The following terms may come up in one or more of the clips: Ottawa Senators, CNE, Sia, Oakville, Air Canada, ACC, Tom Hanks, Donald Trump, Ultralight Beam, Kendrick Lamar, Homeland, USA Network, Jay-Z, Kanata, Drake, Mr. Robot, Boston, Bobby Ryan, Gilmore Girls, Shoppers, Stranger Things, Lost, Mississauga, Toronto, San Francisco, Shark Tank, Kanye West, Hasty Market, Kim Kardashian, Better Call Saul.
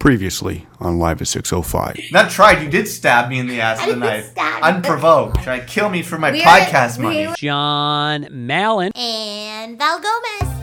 Previously on Live at 605. Not tried. You did stab me in the ass with a knife. Unprovoked. Try to kill me for my podcast money. John Mallon. And Val Gomez.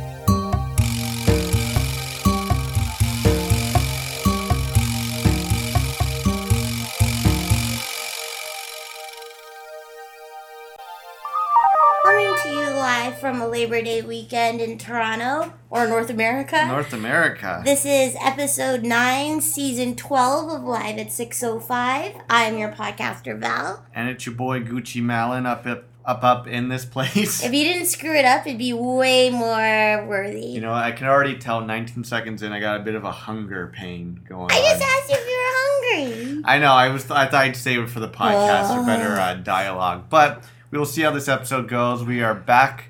Coming to you live from a Labor Day weekend in Toronto. Or North America. North America. This is episode 9, season 12 of Live at 605. I'm your podcaster, Val. And it's your boy, Gucci Mallon, up in this place. If you didn't screw it up, it'd be way more worthy. You know, I can already tell 19 seconds in, I got a bit of a hunger pain going on. I just asked if you were hungry. I know. I thought I'd save it for the podcast or better dialogue. But we'll see how this episode goes. We are back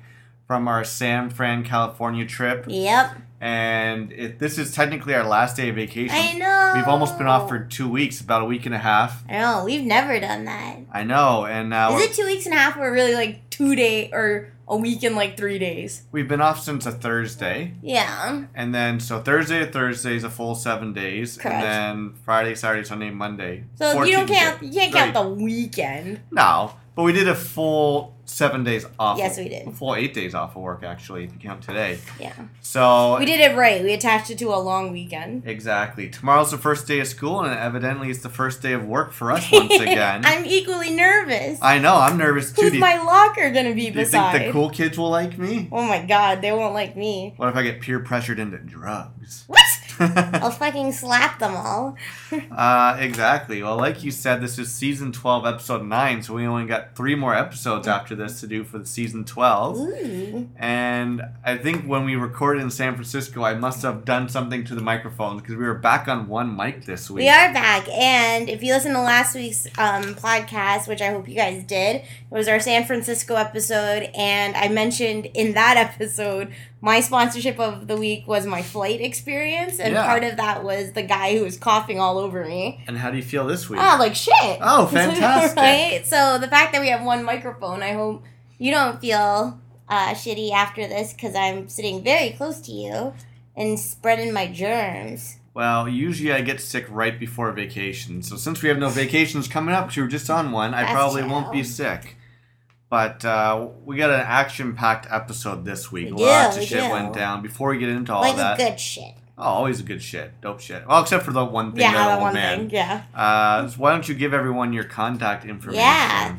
from our San Fran, California trip. Yep. And this is technically our last day of vacation. I know. We've almost been off for 2 weeks, about a week and a half. I know. We've never done that. I know. And now is it 2 weeks and a half or really like 2 days or a week and like 3 days? We've been off since a Thursday. Yeah. And then so Thursday to Thursday is a full 7 days. Correct. And then Friday, Saturday, Sunday, Monday. So you can't count the weekend. No. But we did a full 7 days off. Yes, we did. A full 8 days off of work, actually, if you count today. Yeah. So we did it right. We attached it to a long weekend. Exactly. Tomorrow's the first day of school, and evidently it's the first day of work for us once again. I'm equally nervous. I know. I'm nervous, too. Who's my locker going to be beside? Do you think the cool kids will like me? Oh, my God. They won't like me. What if I get peer pressured into drugs? What? I'll fucking slap them all. Exactly. Well, like you said, this is season 12, episode 9, so we only got 3 more episodes after this to do for the season 12. Ooh. And I think when we recorded in San Francisco, I must have done something to the microphones because we were back on one mic this week. We are back, and if you listen to last week's podcast, which I hope you guys did, it was our San Francisco episode, and I mentioned in that episode my sponsorship of the week was my flight experience, and part of that was the guy who was coughing all over me. And how do you feel this week? Oh, like shit. Oh, fantastic. Right? So the fact that we have one microphone, I hope you don't feel shitty after this because I'm sitting very close to you and spreading my germs. Well, usually I get sick right before vacation. So since we have no vacations coming up because we were just on one, I probably won't be sick. But we got an action-packed episode this week. Lots of shit went down. Before we get into all that. Like good shit. Oh, always good shit. Dope shit. Well, except for the one thing. Yeah, that one thing. So why don't you give everyone your contact information? Yeah.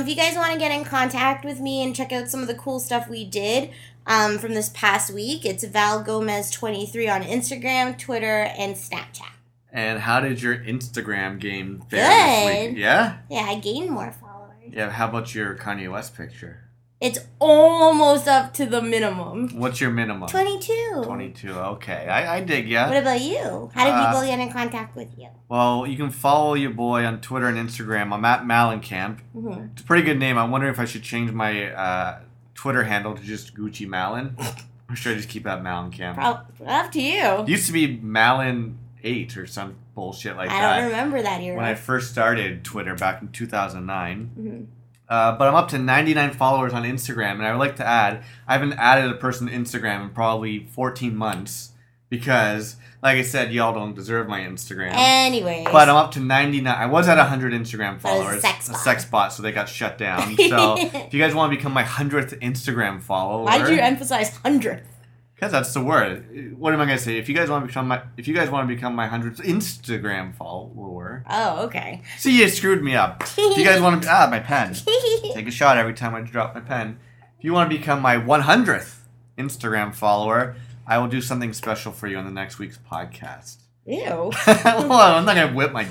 If you guys want to get in contact with me and check out some of the cool stuff we did from this past week, it's ValGomez23 on Instagram, Twitter, and Snapchat. And how did your Instagram game fare this week? Yeah? Yeah, I gained more followers. Yeah, how about your Kanye West picture? It's almost up to the minimum. What's your minimum? 22. 22, okay. I dig ya. What about you? How do people get in contact with you? Well, you can follow your boy on Twitter and Instagram. I'm at Malencamp. Mm-hmm. It's a pretty good name. I'm wondering if I should change my Twitter handle to just Gucci Mallon. Or should I just keep that Malencamp? Up to you. It used to be Mallon 8 or something. Bullshit like that. I don't remember that era. When I first started Twitter back in 2009. Mm-hmm. But I'm up to 99 followers on Instagram, and I would like to add, I haven't added a person to Instagram in probably 14 months because, like I said, y'all don't deserve my Instagram. Anyways. But I'm up to 99. I was at 100 Instagram followers. A sex bot, so they got shut down. So if you guys want to become my 100th Instagram follower. Why did you emphasize 100th? Because that's the word. What am I gonna say? If you guys want to become my 100th Instagram follower. Oh, okay. See, you screwed me up. If you guys want to my pen. Take a shot every time I drop my pen. If you want to become my 100th Instagram follower, I will do something special for you on the next week's podcast. Ew. Well, I'm not gonna whip my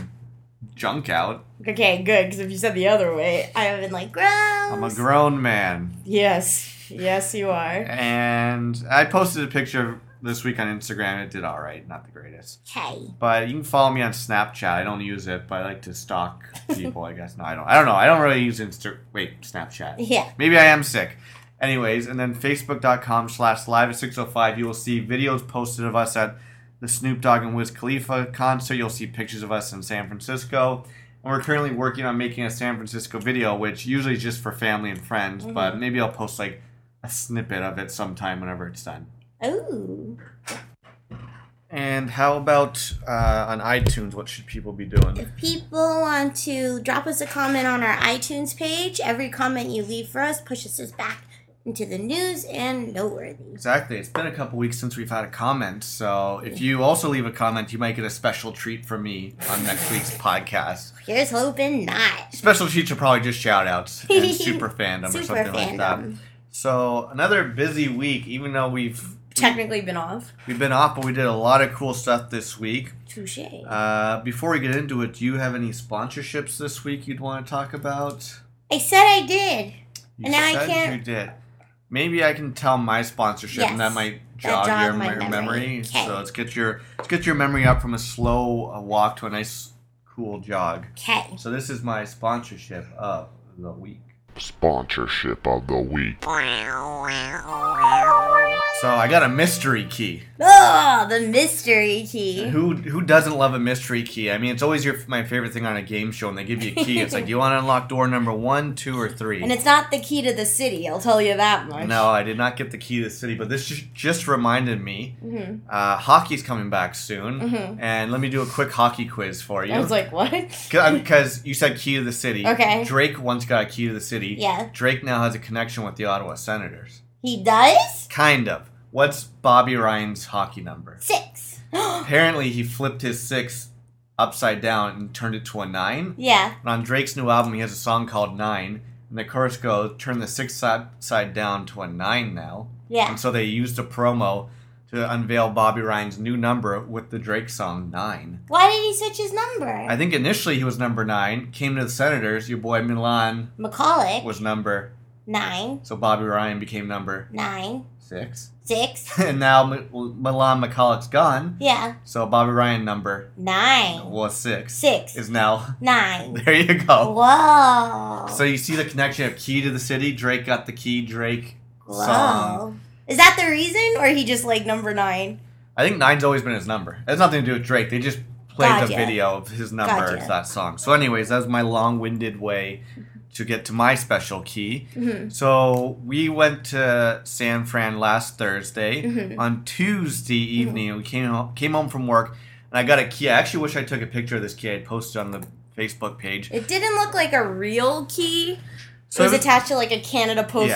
junk out. Okay, good. Because if you said the other way, I would have been like, gross. I'm a grown man. Yes. Yes, you are. And I posted a picture this week on Instagram. It did all right. Not the greatest. Hey. But you can follow me on Snapchat. I don't use it, but I like to stalk people, I guess. No, I don't. I don't know. I don't really use Snapchat. Yeah. Maybe I am sick. Anyways, and then Facebook.com/live at 605. You will see videos posted of us at the Snoop Dogg and Wiz Khalifa concert. You'll see pictures of us in San Francisco. And we're currently working on making a San Francisco video, which usually is just for family and friends. Mm-hmm. But maybe I'll post like a snippet of it sometime whenever it's done. Oh. And how about on iTunes? What should people be doing? If people want to drop us a comment on our iTunes page, every comment you leave for us pushes us back into the news and noteworthy. Exactly. It's been a couple weeks since we've had a comment, so if you also leave a comment, you might get a special treat from me on next week's podcast. Here's hoping not. Special treats are probably just shout-outs and super fandom or something like that. So another busy week, even though we've technically been off. We've been off, but we did a lot of cool stuff this week. Touche. Before we get into it, do you have any sponsorships this week you'd want to talk about? I said I did. You did. Maybe I can tell my sponsorship, yes, and that might jog your memory. Okay. So let's get your memory up from a slow walk to a nice, cool jog. Okay. So this is my sponsorship of the week. Sponsorship of the week. So I got a mystery key. Oh, the mystery key. Who doesn't love a mystery key? I mean, it's always my favorite thing on a game show, and they give you a key. It's like, do you want to unlock door number 1, 2, or 3? And it's not the key to the city, I'll tell you that much. No, I did not get the key to the city, but this just reminded me. Mm-hmm. Hockey's coming back soon, mm-hmm. and let me do a quick hockey quiz for you. I was like, what? Because you said key to the city. Okay. Drake once got a key to the city. Yeah. Drake now has a connection with the Ottawa Senators. He does? Kind of. What's Bobby Ryan's hockey number? 6. Apparently, he flipped his 6 upside down and turned it to a 9. Yeah. And on Drake's new album, he has a song called 9. And the chorus goes, turn the 6 upside down to a 9 now. Yeah. And so they used a promo to unveil Bobby Ryan's new number with the Drake song 9. Why did he switch his number? I think initially he was number 9. Came to the Senators. Your boy Milan McCulloch was number 9. So Bobby Ryan became number 9. 6. And now Milan McCulloch's gone. Yeah. So Bobby Ryan number 9. Well, 6. 6. Is now 9. There you go. Whoa. So you see the connection of key to the city. Drake got the key. Drake Whoa. Song. Is that the reason? Or he just like number 9? I think 9's always been his number. It has nothing to do with Drake. They just played the video of his number. Gotcha. That song. So anyways, that was my long-winded way to get to my special key. Mm-hmm. So we went to San Fran last Thursday. Mm-hmm. On Tuesday evening, mm-hmm. we came home from work, and I got a key. I actually wish I took a picture of this key. I posted on the Facebook page. It didn't look like a real key. So it was attached to like a Canada Post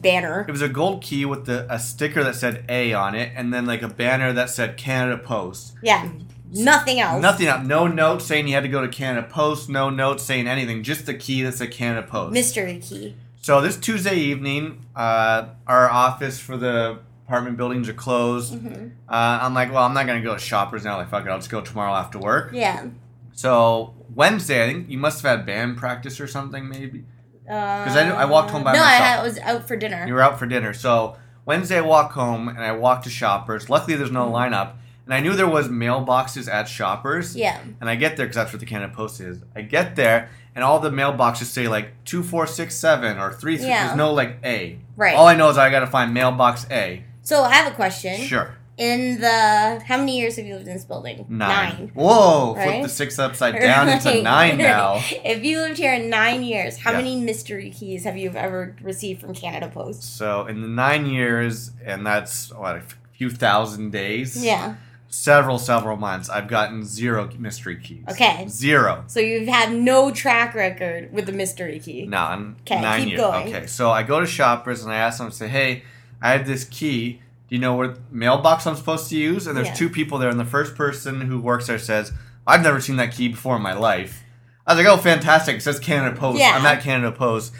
banner. It was a gold key with a sticker that said A on it, and then like a banner that said Canada Post. Yeah. Nothing else. Nothing else. No note saying you had to go to Canada Post. No note saying anything. Just the key that's at Canada Post. Mystery key. So this Tuesday evening, our office for the apartment buildings are closed. Mm-hmm. I'm like, well, I'm not going to go to Shoppers now. Like, fuck it. I'll just go tomorrow after work. Yeah. So Wednesday, I think you must have had band practice or something maybe. Because I walked home by myself. No, I was out for dinner. You were out for dinner. So Wednesday I walk home and I walk to Shoppers. Luckily there's no lineup. And I knew there was mailboxes at Shoppers. Yeah. And I get there, because that's what the Canada Post is. I get there, and all the mailboxes say, like, 2467 or 33. Yeah. There's no, like, A. Right. All I know is I got to find mailbox A. So, I have a question. Sure. How many years have you lived in this building? 9. Whoa. Right? Flip the 6 upside down. Right. It's a 9 now. If you lived here in 9 years, how many mystery keys have you ever received from Canada Post? So, in the 9 years, and that's, what, a few thousand days? Yeah. Several months, I've gotten 0 mystery keys. Okay. 0. So you've had no track record with the mystery key. None. Okay, 9 years. Going. Okay, so I go to Shoppers and I ask them, I say, hey, I have this key. Do you know what mailbox I'm supposed to use? And there's 2 people there, and the first person who works there says, I've never seen that key before in my life. I was like, oh, fantastic. It says Canada Post. Yeah. I'm at Canada Post.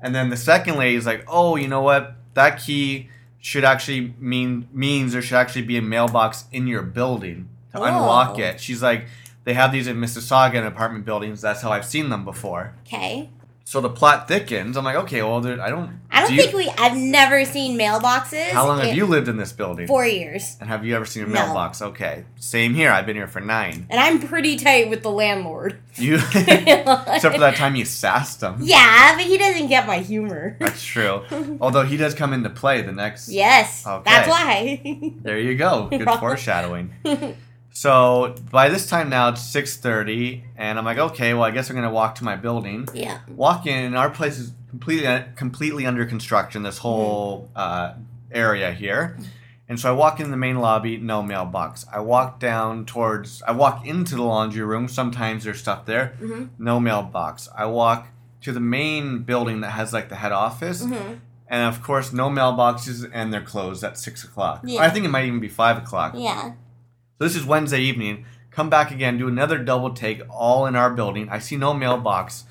And then the second lady is like, oh, you know what? That key should actually means there should actually be a mailbox in your building to unlock it. She's like, they have these in Mississauga in apartment buildings. That's how I've seen them before. Okay. So the plot thickens. I'm like, okay, well, I've never seen mailboxes. How long have you lived in this building? 4 years. And have you ever seen a mailbox? No. Okay. Same here. I've been here for 9. And I'm pretty tight with the landlord. Except for that time you sassed him. Yeah, but he doesn't get my humor. That's true. Although he does come into play the next. Yes. Okay. That's why. There you go. Good foreshadowing. So by this time now, it's 6:30, and I'm like, okay, well, I guess I'm going to walk to my building. Yeah. Walk in, and our place is completely under construction, this whole area here. And so I walk in the main lobby, no mailbox. I walk into the laundry room. Sometimes there's stuff there. Mm-hmm. No mailbox. I walk to the main building that has like the head office. Mm-hmm. And of course, no mailboxes, and they're closed at 6 o'clock. Yeah. I think it might even be 5 o'clock. Yeah. So this is Wednesday evening. Come back again, do another double take, all in our building. I see no mailbox.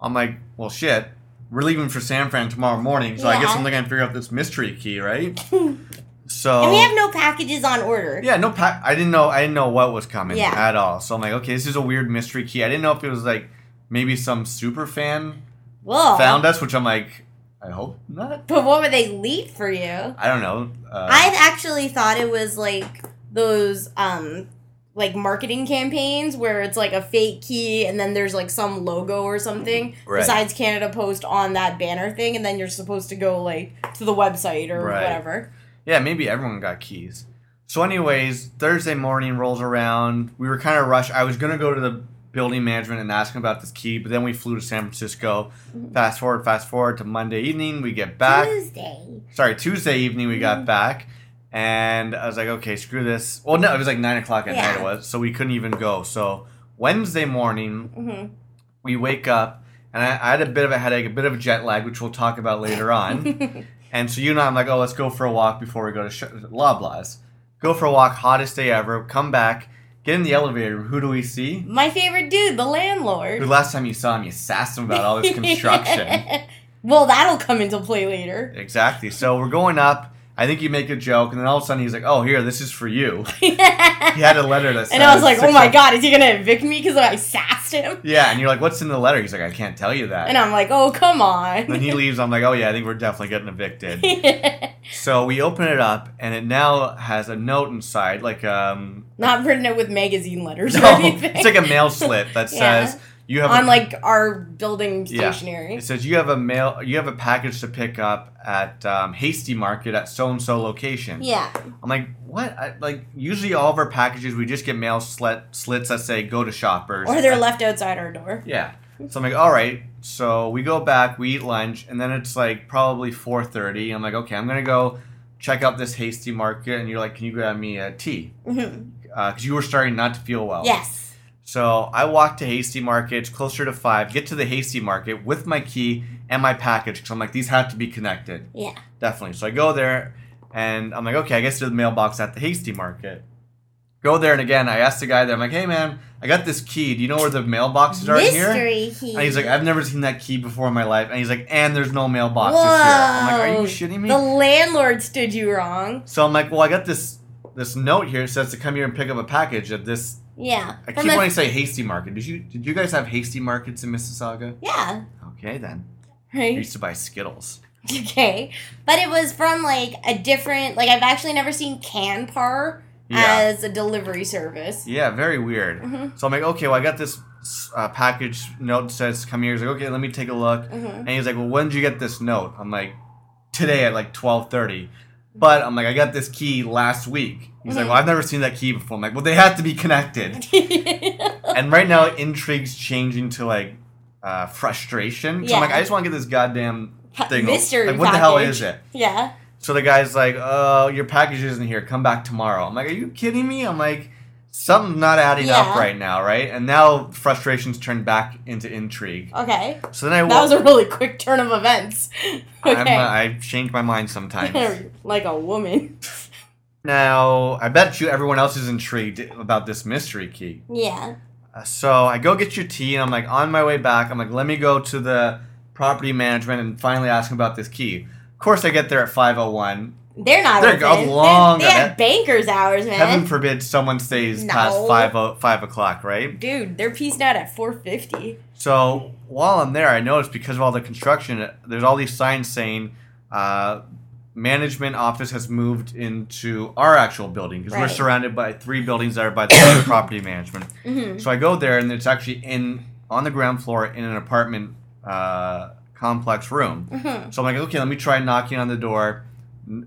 I'm like, well, shit. We're leaving for San Fran tomorrow morning, so yeah. I guess I'm going to figure out this mystery key, right? So, and we have no packages on order. Yeah, no pack. I didn't know what was coming at all. So I'm like, okay, this is a weird mystery key. I didn't know if it was like maybe some super fan found us, which I'm like, I hope not. But what would they leave for you? I don't know. I've actually thought it was like those like marketing campaigns where it's like a fake key and then there's like some logo or something besides Canada Post on that banner thing, and then you're supposed to go like to the website or whatever. Yeah, maybe everyone got keys. So anyways, Thursday morning rolls around. We were kind of rushed. I was going to go to the building management and ask him about this key, but then we flew to San Francisco. Fast forward to Monday evening. We get back. Tuesday evening we got back. And I was like, okay, screw this. Well, no, it was like 9 o'clock at night it was, so we couldn't even go. So Wednesday morning, we wake up, and I had a bit of a headache, a bit of a jet lag, which we'll talk about later on. And so you and I, I'm like, oh, let's go for a walk before we go to Loblaws. Go for a walk, hottest day ever. Come back, get in the elevator. Who do we see? My favorite dude, the landlord. The last time you saw him, you sassed him about all this construction. Well, that'll come into play later. Exactly. So we're going up. I think you make a joke, and then all of a sudden he's like, oh, here, this is for you. He had a letter that said. And I was like, oh, my God, is he going to evict me because I sassed him? Yeah, and you're like, what's in the letter? He's like, I can't tell you that. And I'm like, oh, come on. When he leaves, I'm like, oh, yeah, I think we're definitely getting evicted. So we open it up, and it now has a note inside, like not written out with magazine letters or anything. It's like a mail slip that says you have on like our building stationery. It says you have a package to pick up at Hasty Market at so and so location. Yeah. I'm like, what? Like usually all of our packages we just get mail slits that say go to Shoppers, or they're left outside our door. Yeah. So I'm like, all right. So we go back, we eat lunch, and then it's like probably 4:30. I'm like, okay, I'm gonna go check out this Hasty Market, and you're like, can you grab me a tea? Mm-hmm. Because you were starting not to feel well. Yes. So I walk to Hasty Market, it's closer to 5, get to the Hasty Market with my key and my package, because I'm like, these have to be connected. Yeah. Definitely. So I go there, and I'm like, okay, I guess there's the mailbox at the Hasty Market. Go there, and again, I asked the guy there, I'm like, hey, man, I got this key. Do you know where the mailboxes are in here? Mystery key. And he's like, I've never seen that key before in my life. And he's like, and there's no mailboxes here. I'm like, are you shitting me? The landlord stood you wrong. So I'm like, well, I got this note here. It says to come here and pick up a package at this. Yeah. I keep wanting to say Hasty Market. Did you guys have Hasty Markets in Mississauga? Yeah. Okay, then. Right. I used to buy Skittles. Okay. But it was from, like, a different... Like, I've actually never seen Canpar as a delivery service. Yeah, very weird. Mm-hmm. So I'm like, okay, well, I got this package note that says, come here. He's like, okay, let me take a look. Mm-hmm. And he's like, well, when did you get this note? I'm like, today at, like, 12:30. But I'm like, I got this key last week. He's like, well, I've never seen that key before. I'm like, well, they have to be connected. And right now, intrigue's changing to, like, frustration. So I'm like, I just want to get this goddamn thing. Mystery package. Like, what the hell is it? Yeah. So the guy's like, oh, your package isn't here. Come back tomorrow. I'm like, are you kidding me? I'm like, something's not adding up right now, right? And now frustration's turned back into intrigue. Okay. So then that was a really quick turn of events. Okay. I've changed my mind sometimes. Like a woman. Now, I bet you everyone else is intrigued about this mystery key. Yeah. So I go get your tea, and I'm like, on my way back, I'm like, let me go to the property management and finally ask him about this key. Of course, I get there at 5:01. They're not open. They have banker's hours, man. Heaven forbid someone stays past 5 o'clock, right? Dude, they're peacing out at 4:50. So while I'm there, I noticed because of all the construction, there's all these signs saying management office has moved into our actual building because we're surrounded by 3 buildings that are by the property management. Mm-hmm. So I go there, and it's actually on the ground floor in an apartment complex room. Mm-hmm. So I'm like, okay, let me try knocking on the door.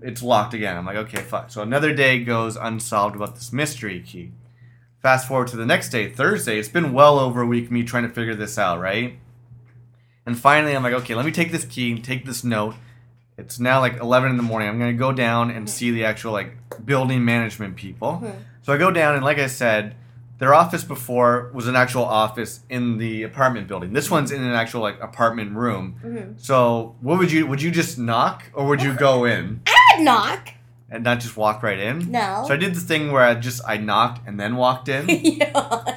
It's locked again. I'm like, okay, fuck. So another day goes unsolved about this mystery key. Fast forward to the next day, Thursday. It's been well over a week me trying to figure this out, right? And finally, I'm like, okay, let me take this key, take this note, It's now like 11 in the morning. I'm going to go down and see the actual like building management people. Mm-hmm. So I go down and like I said, their office before was an actual office in the apartment building. This one's in an actual like apartment room. Mm-hmm. So what would you just knock or would you go in? I would knock. And not just walk right in? No. So I did this thing where I knocked and then walked in. Yeah.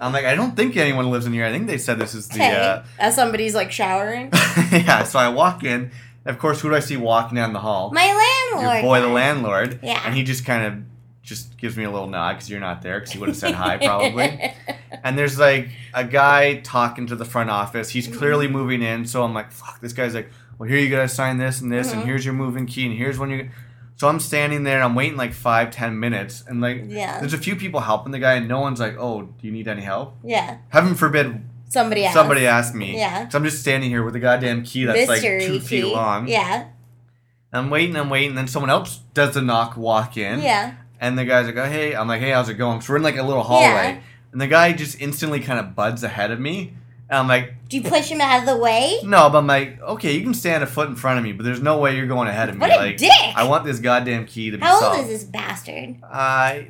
I'm like, I don't think anyone lives in here. I think they said this is the... as somebody's like showering? Yeah. So I walk in. Of course, who do I see walking down the hall? My landlord. Your boy, the landlord. Yeah. And he just kind of just gives me a little nod because you're not there because he would have said hi probably. And there's like a guy talking to the front office. He's clearly moving in. So I'm like, fuck, this guy's like, well, here you got to sign this and this. Mm-hmm. And here's your moving key. And here's when you... So I'm standing there, and I'm waiting like 5-10 minutes, and like there's a few people helping the guy, and no one's like, oh, do you need any help? Yeah. Heaven forbid somebody asked me. Yeah. So I'm just standing here with a goddamn key that's mystery like 2 feet long. Yeah. I'm waiting, then someone else does the knock, walk in. Yeah. And the guy's like, oh, hey. I'm like, hey, how's it going? So we're in like a little hallway, and the guy just instantly kind of buds ahead of me. And I'm like... Do you push him out of the way? No, but I'm like, okay, you can stand a foot in front of me, but there's no way you're going ahead of me. What a dick! I want this goddamn key to be solved. How old is this bastard?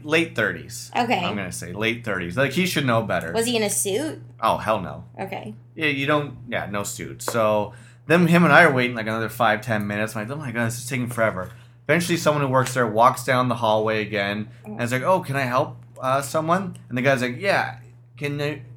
Late 30s. Okay. I'm going to say late 30s. Like, he should know better. Was he in a suit? Oh, hell no. Okay. Yeah, no suit. So, then him and I are waiting like another 5-10 minutes. I'm like, oh my God, this is taking forever. Eventually, someone who works there walks down the hallway again, and it's like, oh, can I help someone? And the guy's like, yeah.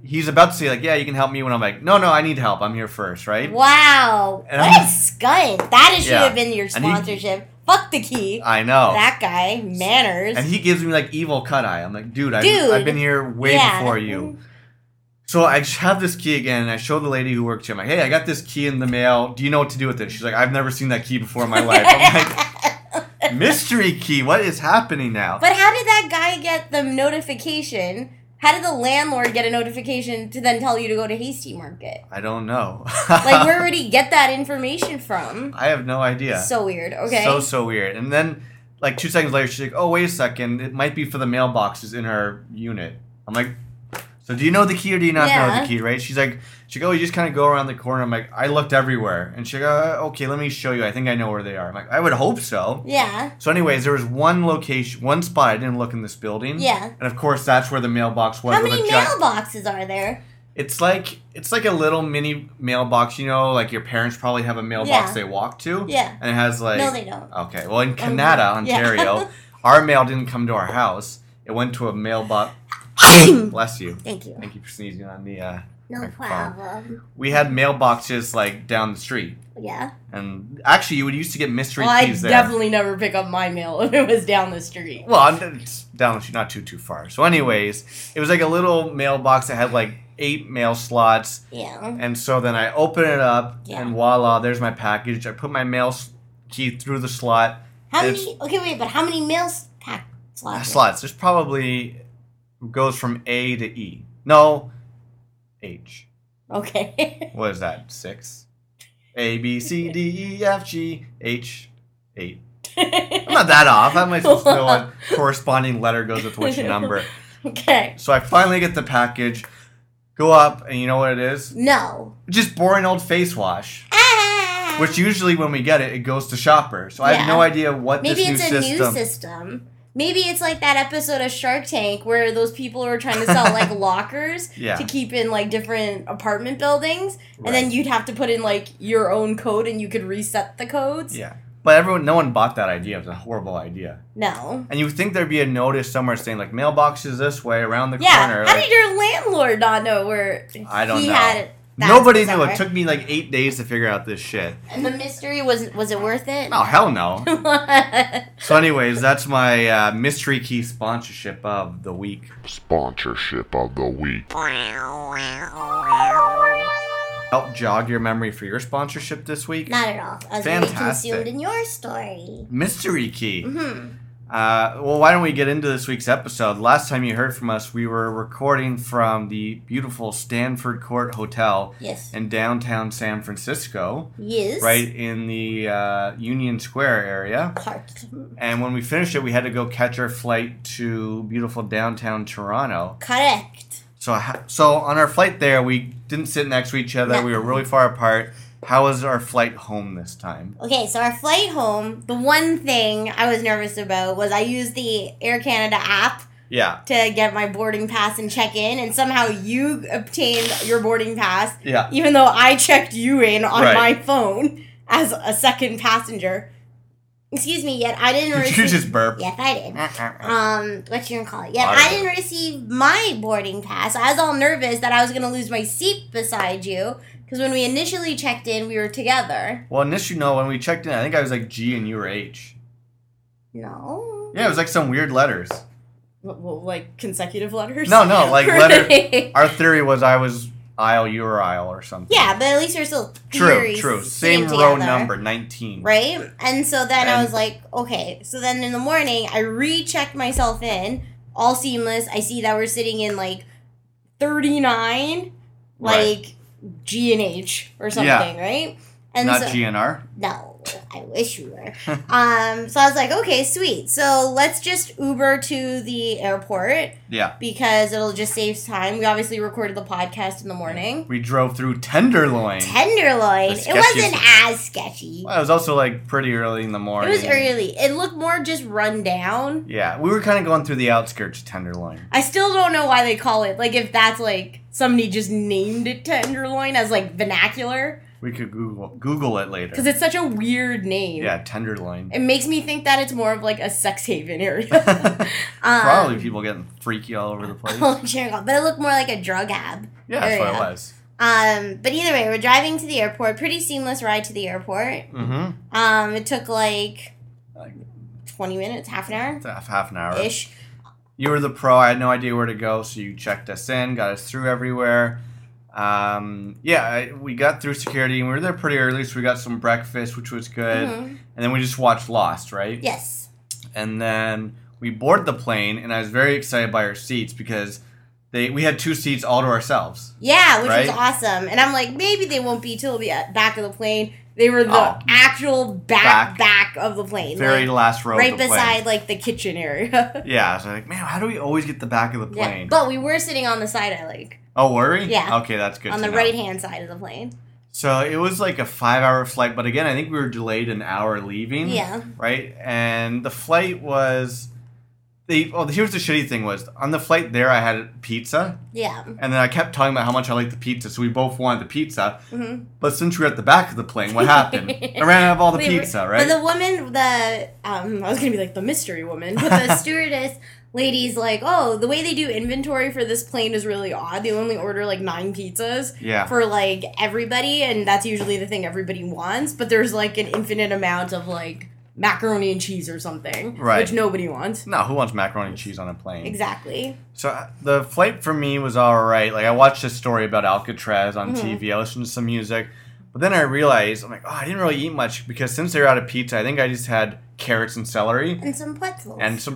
He's about to say, like, yeah, you can help me when I'm like, no, I need help. I'm here first, right? Wow. And what a scud. That should have been your sponsorship. Fuck the key. I know. That guy. Manners. And he gives me, like, evil cut eye. I'm like, dude, I've been here way before you. So I have this key again, and I show the lady who works here. I'm like, hey, I got this key in the mail. Do you know what to do with it? She's like, I've never seen that key before in my life. I'm like... Mystery key. What is happening now? But how did that guy get the notification... How did the landlord get a notification to then tell you to go to Hasty Market? I don't know. Like, where would he get that information from? I have no idea. So weird. Okay. So weird. And then, like, 2 seconds later, she's like, oh, wait a second. It might be for the mailboxes in her unit. I'm like, so do you know the key or do you not know the key, right? She's like, oh, you just kind of go around the corner. I'm like, I looked everywhere. And she's like, okay, let me show you. I think I know where they are. I'm like, I would hope so. Yeah. So anyways, there was one spot I didn't look in this building. Yeah. And of course, that's where the mailbox was. How many mailboxes are there? It's like a little mini mailbox, you know, like your parents probably have a mailbox they walk to. Yeah. And it has like... No, they don't. Okay. Well, in Kanata, Ontario, our mail didn't come to our house. It went to a mailbox... Bless you. Thank you. Thank you for sneezing on the No problem. We had mailboxes like down the street. Yeah. And actually, you would used to get mystery keys there. I definitely never pick up my mail if it was down the street. Well, it's down the street, not too far. So, anyways, it was like a little mailbox that had like 8 mail slots. Yeah. And so then I open it up, and voila, there's my package. I put my mail key through the slot. How many mail slots? Slots. There's probably. Goes from A to E. No, H. Okay. What is that? 6? A, B, C, D, E, F, G, H, 8. I'm not that off. How am I supposed to know what corresponding letter goes with which number? Okay. So I finally get the package, go up, and you know what it is? No. Just boring old face wash. Which usually when we get it goes to Shoppers. So I have no idea what Maybe it's a new system. Maybe it's like that episode of Shark Tank where those people were trying to sell, like, lockers to keep in, like, different apartment buildings. Right. And then you'd have to put in, like, your own code and you could reset the codes. Yeah. But no one bought that idea. It was a horrible idea. No. And you would think there'd be a notice somewhere saying, like, mailboxes this way, around the corner. How did your landlord not know where he had it? Nobody knew. It took me like 8 days to figure out this shit. And the mystery, was it worth it? Oh, hell no. So anyways, that's my mystery key sponsorship of the week. Sponsorship of the week. Help jog your memory for your sponsorship this week? Not at all. I was fantastic. Really consumed in your story. Mystery key. Mm-hmm. Well, why don't we get into this week's episode? Last time you heard from us, we were recording from the beautiful Stanford Court Hotel in downtown San Francisco. Yes. Right in the Union Square area. Parked. And when we finished it, we had to go catch our flight to beautiful downtown Toronto. Correct. So on our flight there, we didn't sit next to each other. No. We were really far apart. How was our flight home this time? Okay, so our flight home, the one thing I was nervous about was I used the Air Canada app to get my boarding pass and check in, and somehow you obtained your boarding pass, even though I checked you in on my phone as a second passenger. Excuse me, yet I didn't receive... Did you just burp? Yes, I did. What you gonna call it? Yet I didn't receive my boarding pass. I was all nervous that I was going to lose my seat beside you, because when we initially checked in, we were together. Well, initially, no, when we checked in, I think I was like G and you were H. No. Yeah, it was like some weird letters. Well, like consecutive letters? No, like letter... Our theory was I was aisle, you were aisle or something. Yeah, but at least you're still... True. Same row together. Number, 19. Right? And so then I was like, okay. So then in the morning, I rechecked myself in, all seamless. I see that we're sitting in like 39, like... G and H or something, right? And not so, G and R? No, I wish we were. So I was like, okay, sweet. So let's just Uber to the airport. Yeah. Because it'll just save time. We obviously recorded the podcast in the morning. We drove through Tenderloin. It wasn't as sketchy. Well, it was also like pretty early in the morning. It was early. It looked more just run down. Yeah, we were kind of going through the outskirts of Tenderloin. I still don't know why they call it. Like, if that's like... Somebody just named it Tenderloin as, like, vernacular. We could Google it later. Because it's such a weird name. Yeah, Tenderloin. It makes me think that it's more of, like, a sex haven area. Probably people getting freaky all over the place. Oh, sure. But it looked more like a drug hab. Yeah, that's what it was. But either way, we're driving to the airport. Pretty seamless ride to the airport. Mm-hmm. It took, like 20 minutes, half an hour? Half an hour-ish. You were the pro. I had no idea where to go, so you checked us in, got us through everywhere. We got through security, and we were there pretty early, so we got some breakfast, which was good. Mm-hmm. And then we just watched Lost, right? Yes. And then we board the plane, and I was very excited by our seats because we had two seats all to ourselves. Yeah, which was awesome. And I'm like, maybe they won't be till the back of the plane. They were the actual back of the plane. Very last row of the plane. Right beside, the kitchen area. Yeah. So, man, how do we always get the back of the plane? Yeah, but we were sitting on the side I like. Oh, were we? Yeah. Okay, that's good on the right-hand side of the plane. So, it was like a 5-hour flight. But, again, I think we were delayed an hour leaving. Yeah. Right? And the flight was... here's the shitty thing was, on the flight there, I had pizza. Yeah. And then I kept talking about how much I liked the pizza, so we both wanted the pizza. Mm-hmm. But since we were at the back of the plane, what happened? I ran out of all the pizza, right? But the woman, I was going to be the mystery woman, but the stewardess lady's like, oh, the way they do inventory for this plane is really odd. They only order, 9 pizzas for, everybody, and that's usually the thing everybody wants. But there's, an infinite amount of, macaroni and cheese or something, right? Which nobody wants. No, who wants macaroni and cheese on a plane? Exactly. So the flight for me was all right. I watched a story about Alcatraz on TV. I listened to some music. But then I realized, I didn't really eat much because since they were out of pizza, I think I just had carrots and celery. And some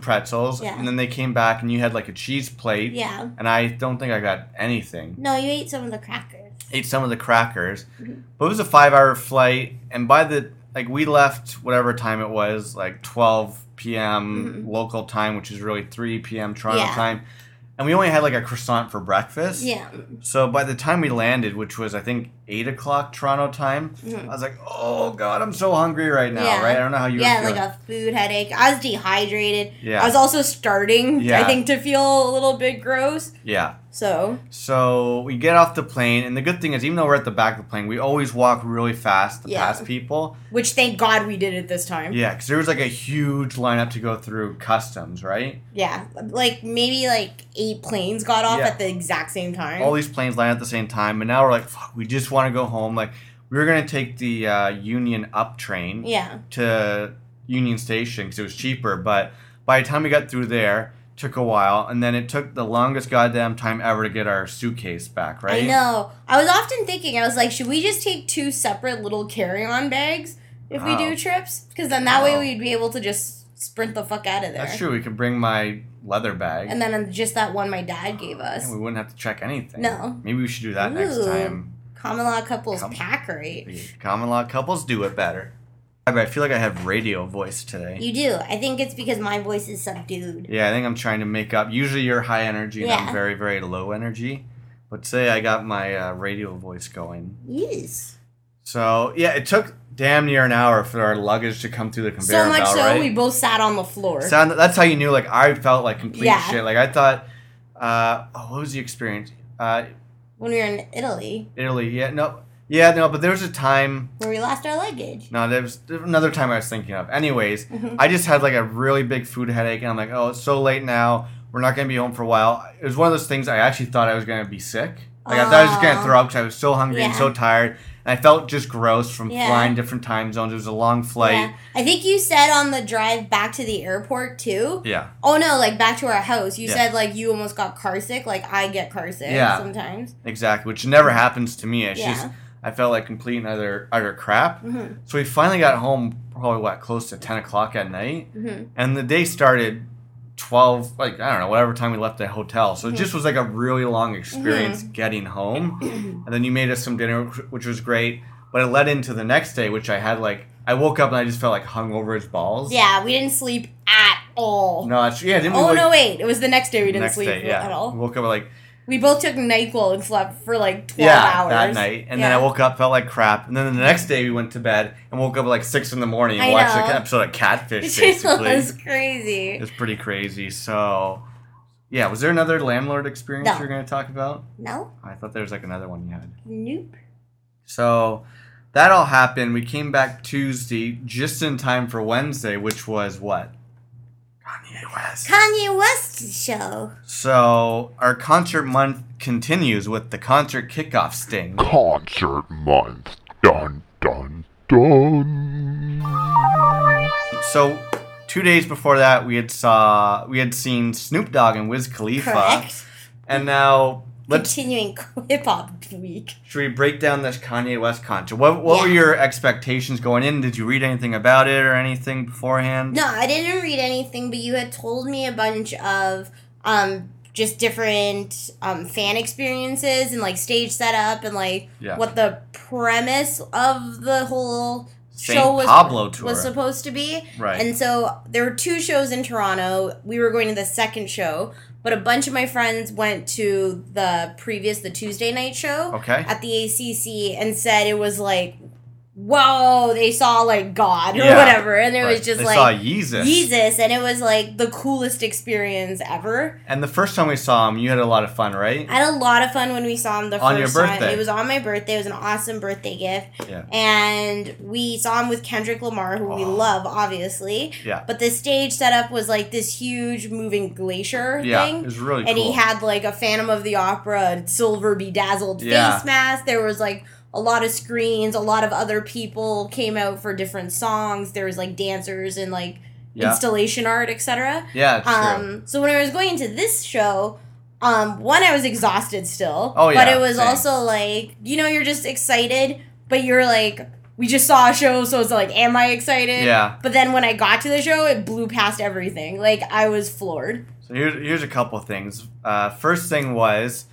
pretzels. Yeah. And then they came back and you had a cheese plate. Yeah. And I don't think I got anything. No, you ate some of the crackers. Mm-hmm. But it was a 5-hour flight. And by the... we left whatever time it was, 12 p.m. Local time, which is really 3 p.m. Toronto time. And we only had, a croissant for breakfast. Yeah. So by the time we landed, which was, I think, 8 o'clock Toronto time, I was like, oh, God, I'm so hungry right now, right? I don't know how you were feeling. A food headache. I was dehydrated. Yeah. I was also starting, I think, to feel a little bit gross. Yeah. So we get off the plane, and the good thing is, even though we're at the back of the plane, we always walk really fast to pass people. Which, thank God, we did it this time. Yeah, because there was, a huge lineup to go through customs, right? Yeah. Maybe, 8 planes got off at the exact same time. All these planes line up at the same time, and now we're like, fuck, we just want to go home. We were going to take the Union Up train to Union Station because it was cheaper, but by the time we got through there... Took a while, and then it took the longest goddamn time ever to get our suitcase back, right? I know. I was often thinking, should we just take 2 separate little carry-on bags if we do trips? Because then that way we'd be able to just sprint the fuck out of there. That's true. We could bring my leather bag. And then just that one my dad gave us. And we wouldn't have to check anything. No. Maybe we should do that next time. Common law couples pack right. Common law couples do it better. I feel like I have radio voice today. You do. I think it's because my voice is subdued. Yeah, I think I'm trying to make up. Usually you're high energy and I'm very, very low energy. But say I got my radio voice going. Yes. So, yeah, it took damn near an hour for our luggage to come through the conveyor belt, right? We both sat on the floor. That's how you knew, like, I felt like complete shit. Like, I thought, what was the experience? When we were in Italy. But there was a time where we lost our luggage. No, there was another time I was thinking of. Anyways, I just had, like, a really big food headache, and I'm like, oh, it's so late now. We're not going to be home for a while. It was one of those things I actually thought I was going to be sick. Like, I thought I was just going to throw up because I was so hungry and so tired. And I felt just gross from flying different time zones. It was a long flight. Yeah. I think you said on the drive back to the airport, too. Yeah. Oh, no, like, back to our house. You said, like, you almost got car sick. Like, I get car sick sometimes. Exactly, which never happens to me. It's just I felt like complete and utter crap. Mm-hmm. So we finally got home probably, close to 10 o'clock at night. Mm-hmm. And the day started 12, whatever time we left the hotel. So it just was like a really long experience getting home. And then you made us some dinner, which was great. But it led into the next day, which I had I woke up and I just felt like hungover as balls. Yeah, we didn't sleep at all. No, it was the next day we didn't sleep at all. We woke up we both took NyQuil and slept for 12 hours. Yeah, that night. And then I woke up, felt like crap. And then the next day we went to bed and woke up at 6 in the morning and watched an episode of Catfish, basically. It was crazy. It was pretty crazy. So, yeah. Was there another landlord experience you were going to talk about? No. I thought there was another one you had. Nope. So, that all happened. We came back Tuesday just in time for Wednesday, which was what? Kanye West's show. So, our concert month continues with the concert kickoff sting. Concert month. Dun, dun, dun. So, 2 days before that, we had seen Snoop Dogg and Wiz Khalifa. Correct. And now, continuing hip-hop week. Should we break down this Kanye West concert? What were your expectations going in? Did you read anything about it or anything beforehand? No, I didn't read anything, but you had told me a bunch of just different fan experiences and, stage setup and, what the premise of the whole show was supposed to be. Right. And so there were two shows in Toronto. We were going to the second show. But a bunch of my friends went to the Tuesday night show at the ACC and said it was whoa, they saw God or whatever. And there was just they saw Yeezus, and it was the coolest experience ever. And the first time we saw him, you had a lot of fun, right? I had a lot of fun when we saw him the first time. On your birthday. It was on my birthday. It was an awesome birthday gift. Yeah. And we saw him with Kendrick Lamar, who we love, obviously. Yeah. But the stage setup was this huge moving glacier thing. Yeah, it was really cool. And he had a Phantom of the Opera silver bedazzled face mask. There was a lot of screens, a lot of other people came out for different songs. There was dancers and installation art, etc. Yeah, it's true. So when I was going to this show, one, I was exhausted still. Oh, yeah. But it was also you're just excited, but you're we just saw a show, so it's am I excited? Yeah. But then when I got to the show, it blew past everything. I was floored. So here's a couple things. First thing was,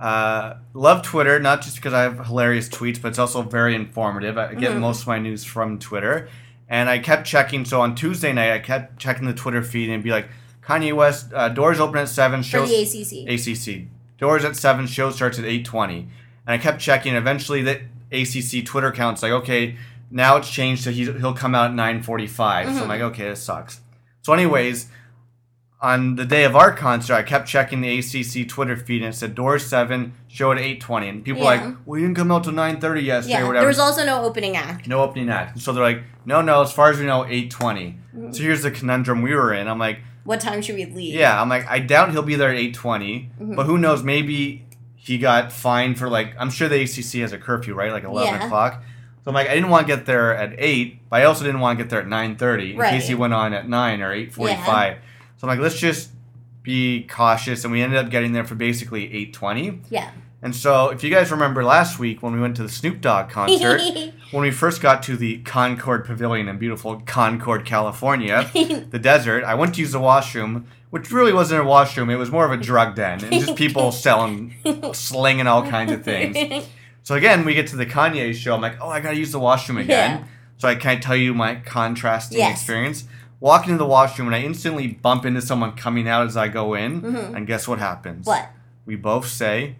love Twitter, not just because I have hilarious tweets, but it's also very informative. I get most of my news from Twitter. And I kept checking. So on Tuesday night, I kept checking the Twitter feed and be Kanye West, doors open at 7. Shows, for the ACC. Doors at 7, show starts at 8:20. And I kept checking. Eventually, the ACC Twitter account's now it's changed to he'll come out at 9:45. So I'm this sucks. So anyways... On the day of our concert, I kept checking the ACC Twitter feed, and it said, doors 7, show at 8:20. And people were well, you didn't come out till 9:30 yesterday or whatever. There was also no opening act. No opening act. And so they're no, as far as we know, 8:20. Mm-hmm. So here's the conundrum we were in. I'm what time should we leave? Yeah, I'm I doubt he'll be there at 8:20, but who knows, maybe he got fined for, I'm sure the ACC has a curfew, right, 11 o'clock. So I'm I didn't want to get there at 8, but I also didn't want to get there at 9:30, in case he went on at 9 or 8:45. Yeah. So I'm let's just be cautious. And we ended up getting there for basically 8:20. Yeah. And so if you guys remember last week when we went to the Snoop Dogg concert, when we first got to the Concord Pavilion in beautiful Concord, California, the desert, I went to use the washroom, which really wasn't a washroom. It was more of a drug den. And just people selling, slinging all kinds of things. So again, we get to the Kanye show. I'm I got to use the washroom again. Yeah. So I can't tell you my contrasting experience. Walk into the washroom, and I instantly bump into someone coming out as I go in, and guess what happens? What? We both say,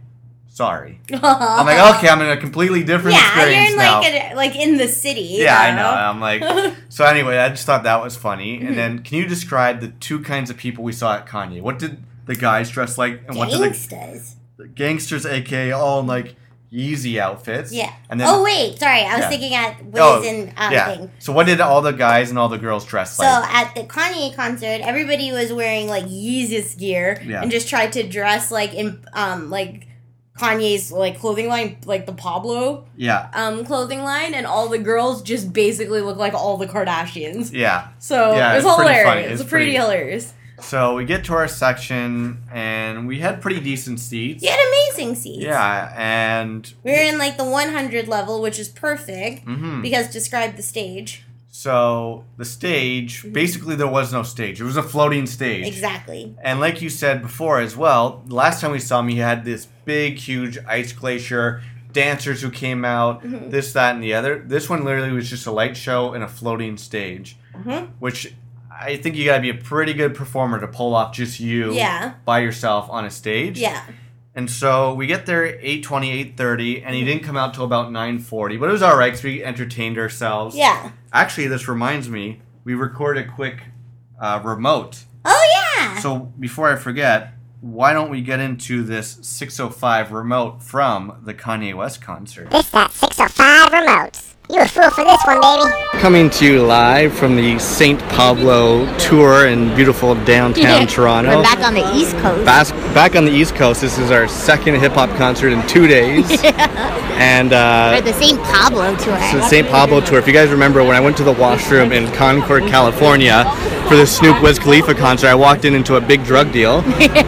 Sorry. I'm like, okay, I'm in a completely different experience now. Yeah, you're in like in the city. Yeah, know? I know. I'm like, so anyway, I just thought that was funny. And then, can you describe the two kinds of people we saw at Kanye? What did the guys dress like? And what did the gangsters, aka all in like Yeezy outfits. Yeah. And then, oh wait, sorry, I was thinking at Wiz and thing. So what did all the guys and all the girls dress like? So at the Kanye concert, everybody was wearing like Yeezus gear and just tried to dress like in like Kanye's like clothing line, like the Pablo clothing line, and all the girls just basically look like all the Kardashians. Yeah. So it was hilarious. It was pretty hilarious. So we get to our section, and we had pretty decent seats. You had amazing seats. Yeah, and we were in like the 100 level, which is perfect because describe the stage. So the stage, basically there was no stage. It was a floating stage. Exactly. And like you said before as well, last time we saw him, he had this big, huge ice glacier, dancers who came out, this, that, and the other. This one literally was just a light show and a floating stage, which I think you gotta be a pretty good performer to pull off just you by yourself on a stage. Yeah. And so we get there at 8:20, 8:30, and he didn't come out till about 9:40. But it was all right because we entertained ourselves. Yeah. Actually, this reminds me, we recorded a quick remote. Oh, yeah. So before I forget, why don't we get into this 605 remote from the Kanye West concert? It's that 605 remote. You a fool for this one, baby. Coming to you live from the St. Pablo tour in beautiful downtown Toronto. We're back on the East Coast. Back on the East Coast. This is our second hip-hop concert in 2 days. And we're at the St. Pablo tour. So the St. Pablo tour. If you guys remember, when I went to the washroom in Concord, California, for the Snoop Wiz Khalifa concert, I walked into a big drug deal.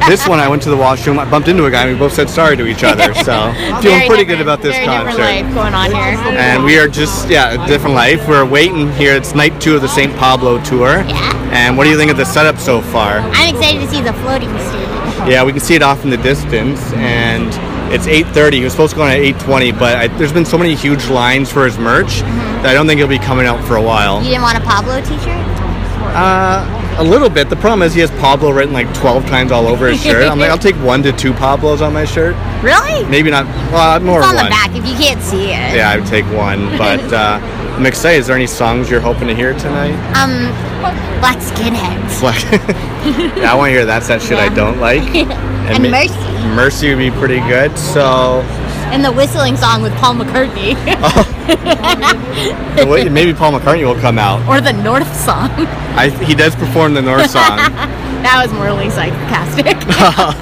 This one, I went to the washroom, I bumped into a guy, and we both said sorry to each other. So, feeling pretty good about this concert. Very different life going on here. And we are just a different life. We're waiting here. It's night 2 of the St. Pablo tour. Yeah. And what do you think of the setup so far? I'm excited to see the floating stage. Yeah, we can see it off in the distance, and it's 8:30. He was supposed to go on at 8:20, but there's been so many huge lines for his merch that I don't think he'll be coming out for a while. You didn't want a Pablo t-shirt? A little bit. The problem is he has Pablo written like 12 times all over his shirt. I'm like, I'll take 1 to 2 Pablos on my shirt. Really? Maybe not. Well, more one. It's on the back if you can't see it. Yeah, I would take one. But I'm excited. Is there any songs you're hoping to hear tonight? Black Skinheads. Yeah, I want to hear That's That Shit I Don't Like. And Mercy. Mercy would be pretty good. So. And the whistling song with Paul McCartney. Maybe Paul McCartney will come out. Or the North song. He does perform the North song. That was morally sarcastic. Well,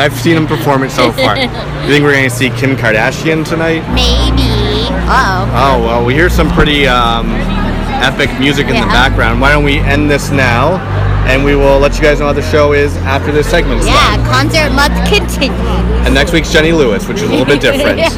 I've seen him perform it so far. You think we're going to see Kim Kardashian tonight? Maybe. Oh, well, we hear some pretty epic music in the background. Why don't we end this now? And we will let you guys know how the show is after this segment. Yeah, concert month continues. And next week's Jenny Lewis, which is a little bit different. It's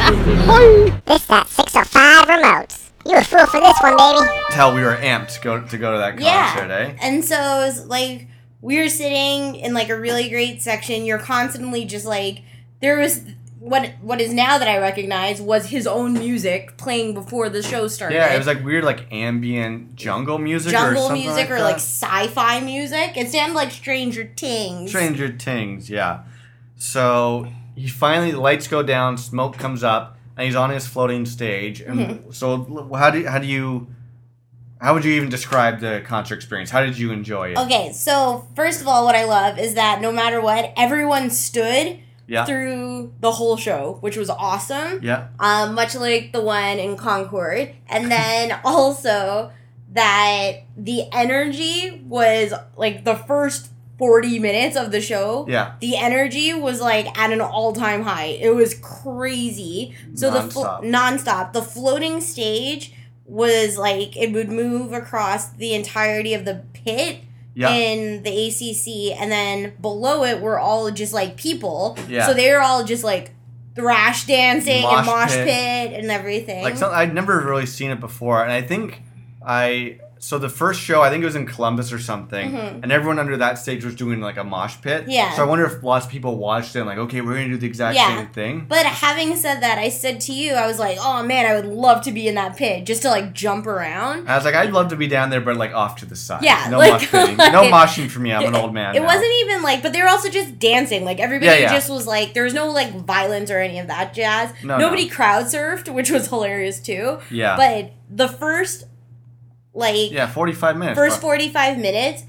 that 605 remote. You a fool for this one, baby. Hell, we were amped to go to that concert, eh? And so it was like we were sitting in like a really great section. You're constantly just like there was what is now that I recognize was his own music playing before the show started. Yeah, it was like weird like ambient jungle music or something or like sci-fi music. It sounded like Stranger Things. Stranger Things, yeah. So he finally, the lights go down, smoke comes up, and he's on his floating stage. And so how would you even describe the concert experience? How did you enjoy it? Okay, so first of all, what I love is that no matter what, everyone stood through the whole show, which was awesome. Yeah. Much like the one in Concord. And then also that the energy was like the first 40 minutes of the show. Yeah. The energy was like at an all-time high. It was crazy. So nonstop. The floating stage was like it would move across the entirety of the pit. Yeah. In the ACC, and then below it were all just like people. Yeah. So they were all just like thrash dancing and mosh pit and everything. Like I'd never really seen it before, and I think I So the first show, I think it was in Columbus or something, mm-hmm. and everyone under that stage was doing like a mosh pit. Yeah. So I wonder if lots of people watched it and like, okay, we're going to do the exact same thing. But having said that, I said to you, I was like, oh man, I would love to be in that pit just to like jump around. I was like, I'd love to be down there, but like off to the side. Yeah. No like, mosh pitting. No moshing for me. I'm an old man now. It wasn't even like, but they were also just dancing. Like everybody just was like, there was no like violence or any of that jazz. Nobody crowd surfed, which was hilarious too. Yeah. But the first... Like, 45 minutes. First 45 minutes,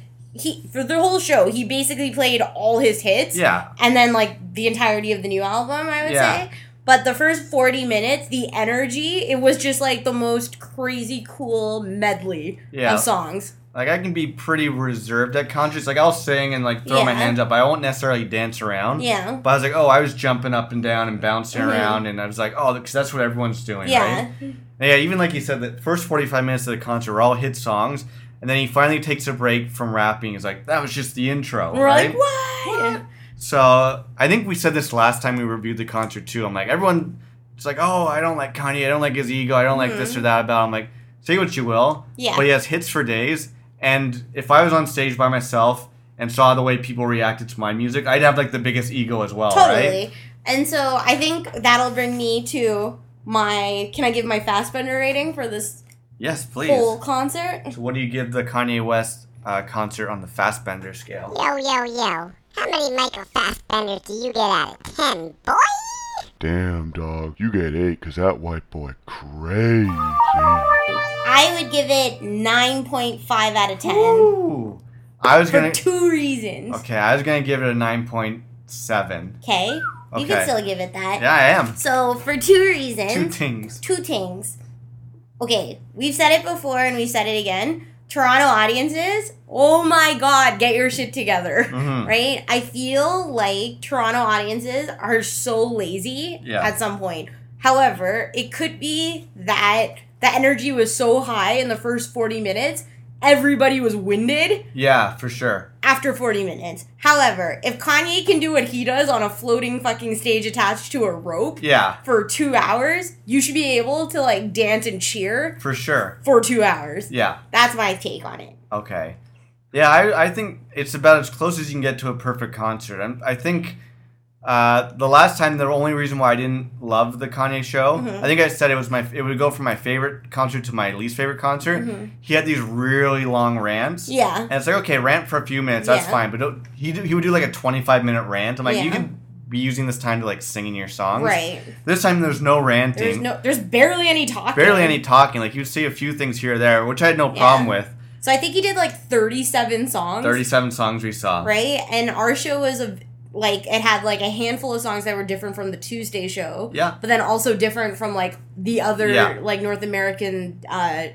for the whole show, he basically played all his hits. Yeah. And then, like, the entirety of the new album, I would say. But the first 40 minutes, the energy, it was just, like, the most crazy, cool medley of songs. Like, I can be pretty reserved at concerts. Like, I'll sing and, like, throw my hands up. I won't necessarily dance around. Yeah. But I was like, oh, I was jumping up and down and bouncing around. And I was like, oh, because that's what everyone's doing, right? And yeah, even like you said, the first 45 minutes of the concert were all hit songs. And then he finally takes a break from rapping. He's like, that was just the intro, we're right? Like, what? So I think we said this last time we reviewed the concert, too. I'm like, everyone, it's like, oh, I don't like Kanye. I don't like his ego. I don't like this or that about him. I'm like, say what you will. Yeah. But he has hits for days. And if I was on stage by myself and saw the way people reacted to my music, I'd have, like, the biggest ego as well, right? And so I think that'll bring me to my... Can I give my Fassbender rating for this whole concert? So what do you give the Kanye West concert on the Fassbender scale? Yo. How many Michael Fassbenders do you get out of 10, boy? Damn, dog. You get 8 because that white boy crazy. I would give it 9.5 out of 10. Ooh. For 2 reasons. Okay, I was going to give it a 9.7. Okay. You can still give it that. Yeah, I am. So, for 2 reasons. Two things. Okay, we've said it before and we've said it again. Toronto audiences, oh my God, get your shit together, right? I feel like Toronto audiences are so lazy at some point. However, it could be that the energy was so high in the first 40 minutes, everybody was winded. Yeah, for sure. After 40 minutes. However, if Kanye can do what he does on a floating fucking stage attached to a rope for 2 hours, you should be able to, like, dance and cheer. For sure. For 2 hours. Yeah. That's my take on it. Okay. Yeah, I think it's about as close as you can get to a perfect concert. I think the last time, the only reason why I didn't love the Kanye show, I think I said it would go from my favorite concert to my least favorite concert. He had these really long rants. Yeah. And it's like, okay, rant for a few minutes, that's fine. But he would do, like, a 25-minute rant. I'm like, you could be using this time to, like, singing your songs. Right. This time there's no ranting. There's barely any talking. Like, you would say a few things here or there, which I had no problem with. So I think he did, like, 37 songs. 37 songs we saw. Right? And our show was, it had, like, a handful of songs that were different from the Tuesday show. Yeah. But then also different from, like, the other, like, North American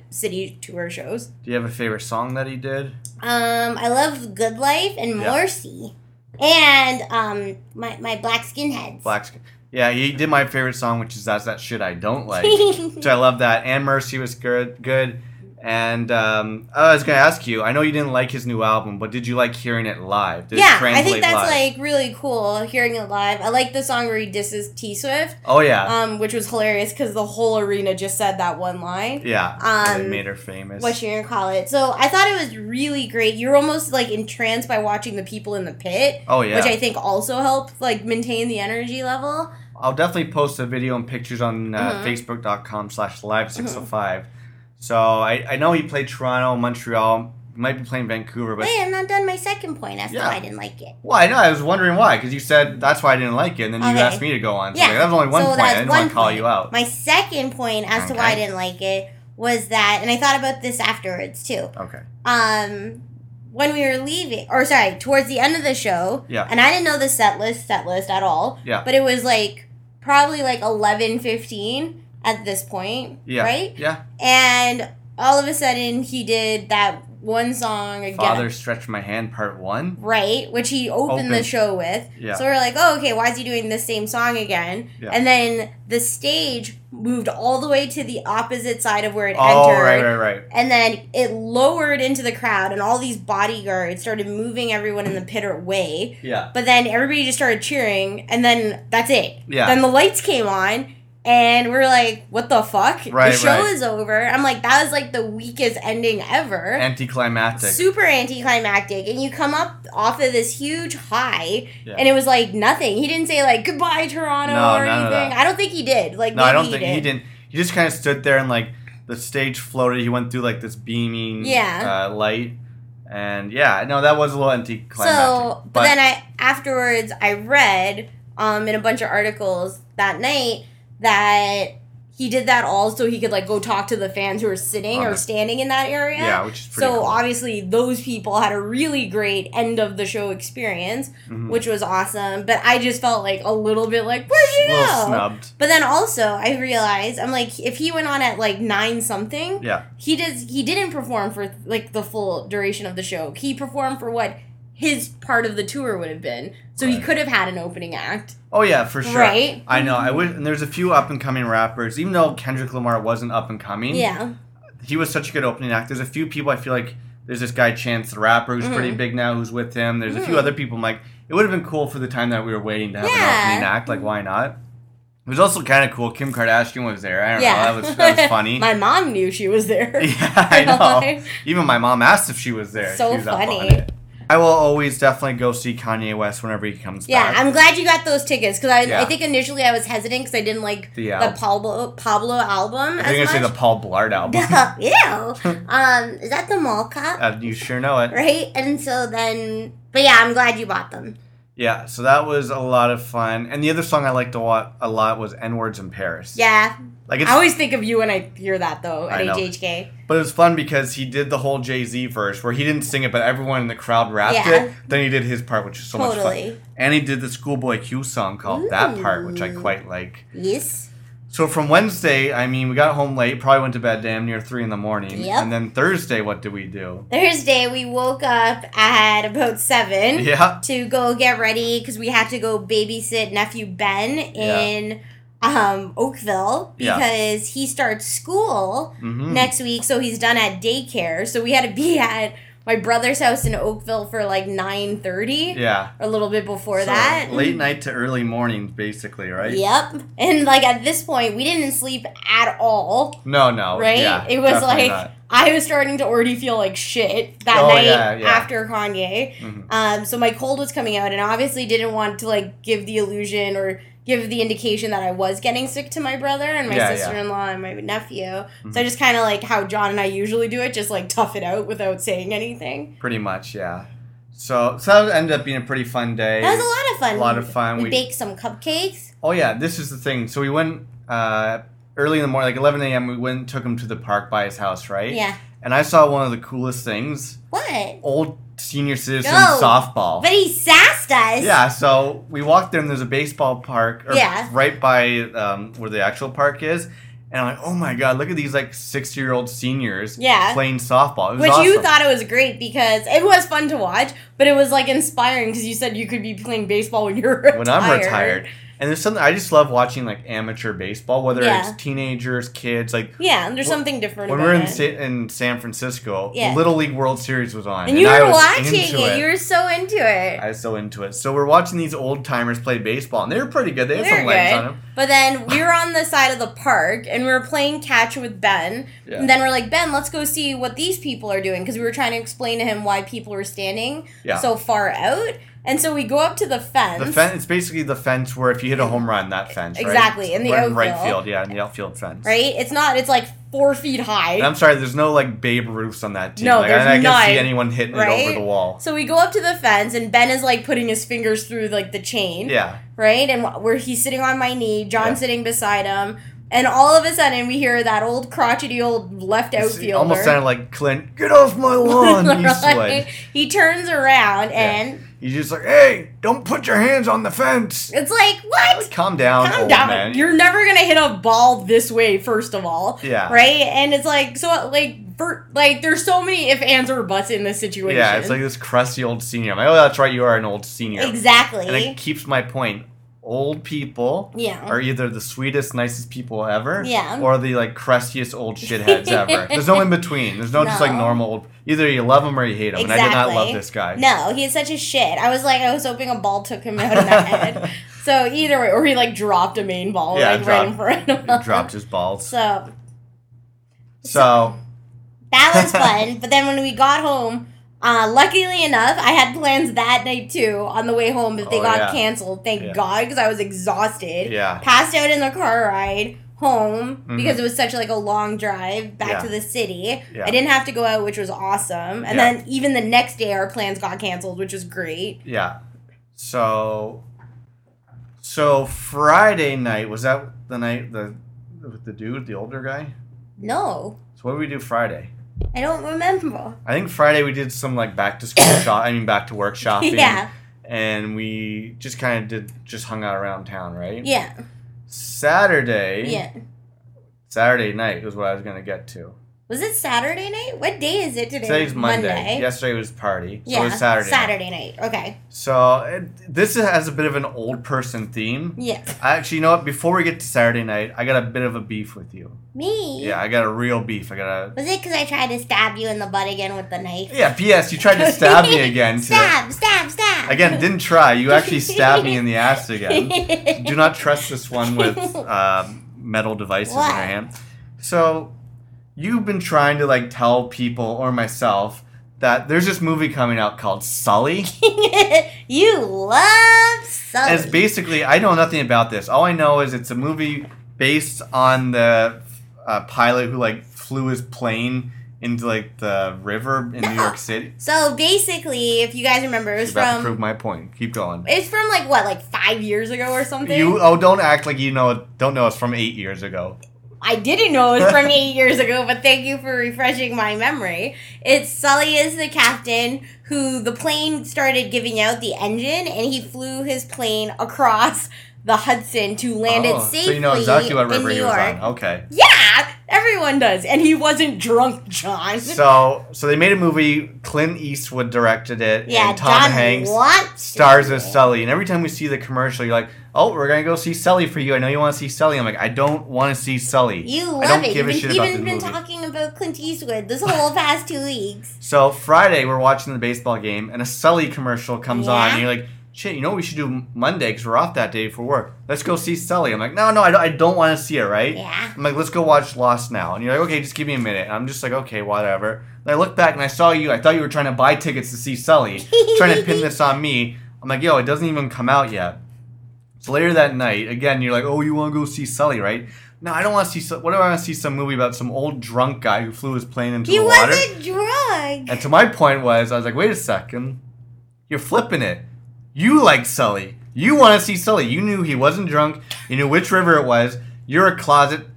city tour shows. Do you have a favorite song that he did? I love Good Life and Morsi. And my Black Skinheads. Yeah, he did my favorite song, which is That's That Shit I Don't Like. So I love that. And Mercy was good. And I was going to ask you, I know you didn't like his new album, but did you like hearing it live? Did it translate? I think that's live? Like really cool, hearing it live. I like the song where he disses T-Swift. Oh, yeah. Which was hilarious because the whole arena just said that one line. Yeah, it made her famous. What you gonna call it? So I thought it was really great. You're almost like entranced by watching the people in the pit. Oh, yeah. Which I think also helped like maintain the energy level. I'll definitely post a video and pictures on facebook.com/live605. So, I know he played Toronto, Montreal, he might be playing Vancouver, but... Wait, I'm not done my second point as to why I didn't like it. Well, I know, I was wondering why, because you said, that's why I didn't like it, and then you asked me to go on. So yeah. Like, that was only one point, I didn't want to call you out. My second point as to why I didn't like it was that, and I thought about this afterwards, too. Okay. When we were leaving, towards the end of the show, and I didn't know the set list at all, but it was, like, probably, like, 11:15... at this point, right? Yeah. And all of a sudden, he did that one song again. Father Stretch My Hand Part 1. Right, which he opened the show with. Yeah. So we're like, oh, okay, why is he doing the same song again? Yeah. And then the stage moved all the way to the opposite side of where it entered. Oh, right. And then it lowered into the crowd, and all these bodyguards started moving everyone in the pit away. Yeah. But then everybody just started cheering, and then that's it. Yeah. Then the lights came on. And we're like, what the fuck? Right, the show is over. I'm like, that was like the weakest ending ever. Anticlimactic. Super anticlimactic. And you come up off of this huge high, and it was like nothing. He didn't say like, goodbye, Toronto or anything. I don't think he did. Like, no, I don't think he didn't. He just kind of stood there and like the stage floated. He went through like this beaming light. And yeah, no, that was a little anticlimactic. So, but then afterwards I read in a bunch of articles that night that he did that all so he could like go talk to the fans who were sitting or standing in that area. Yeah, which is pretty cool. Obviously those people had a really great end of the show experience, which was awesome. But I just felt like a little bit like, where'd you go? A little snubbed. But then also I realized, I'm like, if he went on at like 9 something, he didn't perform for like the full duration of the show. He performed for what his part of the tour would have been. So he could have had an opening act. Oh, yeah, for sure. Right? I know. I wish, and there's a few up-and-coming rappers. Even though Kendrick Lamar wasn't up-and-coming, he was such a good opening act. There's a few people, I feel like, there's this guy Chance the Rapper who's pretty big now, who's with him. There's a few other people. I'm like, it would have been cool for the time that we were waiting to have an opening act. Like, why not? It was also kind of cool. Kim Kardashian was there. I don't know. That was funny. My mom knew she was there. Yeah, I know. Even my mom asked if she was there. So she was funny. I will always definitely go see Kanye West whenever he comes back. Yeah, I'm glad you got those tickets because I think initially I was hesitant because I didn't like the Pablo album. I think I say the Paul Blart album. Ew. Is that the Mall Cop? You sure know it. Right? And so then, but yeah, I'm glad you bought them. Yeah, so that was a lot of fun. And the other song I liked a lot was N-Words in Paris. Yeah. Like I always think of you when I hear that, though, at HHK. But it was fun because he did the whole Jay-Z verse where he didn't sing it, but everyone in the crowd rapped it. Then he did his part, which is so much fun. And he did the Schoolboy Q song called That Part, which I quite like. Yes. So from Wednesday, I mean, we got home late, probably went to bed damn near 3 in the morning. Yep. And then Thursday, what did we do? Thursday, we woke up at about 7 to go get ready because we had to go babysit nephew Ben in Oakville because he starts school next week. So he's done at daycare. So we had to be at my brother's house in Oakville for like 9:30. Yeah. A little bit before that. Late night to early morning, basically, right? Yep. And like at this point, we didn't sleep at all. No. Right? Yeah, it was like not. I was starting to already feel like shit that night after Kanye. So my cold was coming out, and obviously didn't want to like give the illusion or give the indication that I was getting sick to my brother and my sister-in-law and my nephew. So I just kind of like how John and I usually do it, just like tough it out without saying anything. Pretty much, yeah. So that ended up being a pretty fun day. That was a lot of fun. We baked some cupcakes. Oh, yeah. This is the thing. So we went early in the morning, like 11 a.m., we went and took him to the park by his house, right? Yeah. And I saw one of the coolest things. What? Old senior citizen softball. But he sassed us. Yeah, so we walked there and there's a baseball park right by where the actual park is. And I'm like, oh my God, look at these like 60-year-old seniors playing softball. It was awesome. You thought it was great because it was fun to watch, but it was like inspiring because you said you could be playing baseball when you're retired. When I'm retired. And there's something, I just love watching like amateur baseball, whether it's teenagers, kids, like. Yeah, there's something different about it. When we were in San Francisco, the Little League World Series was on. And you were watching it. You were so into it. I was so into it. So we're watching these old timers play baseball, and they were pretty good. They had some legs on them. But then we were on the side of the park, and we were playing catch with Ben. Yeah. And then we're like, Ben, let's go see what these people are doing, because we were trying to explain to him why people were standing so far out. And so we go up to the fence. It's basically the fence where if you hit a home run, that fence, right? Exactly, in the outfield. Right field, in the outfield fence. Right? It's not, it's like 4 feet high. And I'm sorry, there's no like Babe Ruths on that team. No, like, there's not. I can see anyone hitting it over the wall. So we go up to the fence, and Ben is like putting his fingers through like the chain. Yeah. Right? And where he's sitting on my knee, John's sitting beside him. And all of a sudden, we hear that old crotchety old left outfielder. It almost sounded like Clint, get off my lawn, Eastwood. He turns around and... He's just like, hey, don't put your hands on the fence. It's like, what? Calm down, old man. You're never going to hit a ball this way, first of all. Yeah. Right? And it's like, so, like there's so many if, ands, or buts in this situation. Yeah, it's like this crusty old senior. I'm like, oh, that's right, you are an old senior. Exactly. And it keeps my point. Old people are either the sweetest, nicest people ever or the, like, crustiest old shitheads ever. There's no in between. There's no just, like, normal old... Either you love him or you hate him, and I did not love this guy. No, he is such a shit. I was like, I was hoping a ball took him out of my head. So either way, or he like dropped a main ball right in front of him. He dropped his balls. So that was fun. But then when we got home, luckily enough, I had plans that night too on the way home, but they got canceled. Thank God, because I was exhausted. Yeah, passed out in the car ride home because it was such like a long drive back to the city. Yeah. I didn't have to go out, which was awesome. And then even the next day, our plans got canceled, which was great. Yeah. So Friday night, was that the night with the dude, the older guy? No. So what did we do Friday? I don't remember. I think Friday we did some like back to school back to work shopping. Yeah. And we just kind of hung out around town, right? Yeah. Saturday night was what I was going to get to. Was it Saturday night? What day is it today? Today's Monday. Yesterday was party. So it was Saturday night. Okay. So this has a bit of an old person theme. Yeah. Actually, you know what? Before we get to Saturday night, I got a bit of a beef with you. Me? Yeah, I got a real beef. Was it because I tried to stab you in the butt again with the knife? Yeah, P.S. You tried to stab me again. Stab. Again, didn't try. You actually stabbed me in the ass again. Do not trust this one with metal devices in your hand. So... You've been trying to, like, tell people or myself that there's this movie coming out called Sully. You love Sully. And it's basically, I know nothing about this. All I know is it's a movie based on the pilot who, like, flew his plane into, like, the river in New York City. So, basically, if you guys remember, it was about to prove my point. Keep going. It's from, like, what, like 5 years ago or something? Don't act like you don't know it's from 8 years ago. I didn't know it was from 8 years ago, but thank you for refreshing my memory. It's Sully is the captain who the plane started giving out the engine, and he flew his plane across the Hudson to land it safely. So you know exactly what river he was on. Okay. Yeah, everyone does, and he wasn't drunk, John. So they made a movie. Clint Eastwood directed it, and Tom Hanks stars as Sully. And every time we see the commercial, you're like, "Oh, we're gonna go see Sully for you. I know you want to see Sully." I'm like, "I don't want to see Sully. You love it. I don't give a shit about this movie." You've been talking about Clint Eastwood this whole past 2 weeks. So Friday, we're watching the baseball game, and a Sully commercial comes on, and you're like, "Shit, you know what we should do Monday because we're off that day for work. Let's go see Sully." I'm like, no, I don't want to see it, right? Yeah. I'm like, let's go watch Lost now. And you're like, okay, just give me a minute. And I'm just like, okay, whatever. And I look back and I saw you. I thought you were trying to buy tickets to see Sully, trying to pin this on me. I'm like, yo, it doesn't even come out yet. So later that night, again, you're like, oh, you want to go see Sully, right? No, I don't want to see Sully. What do I want to see? Some movie about some old drunk guy who flew his plane into the water? He wasn't drunk. And to my point I was like, wait a second. You're flipping it. You like Sully. You want to see Sully. You knew he wasn't drunk. You knew which river it was. You're a closeted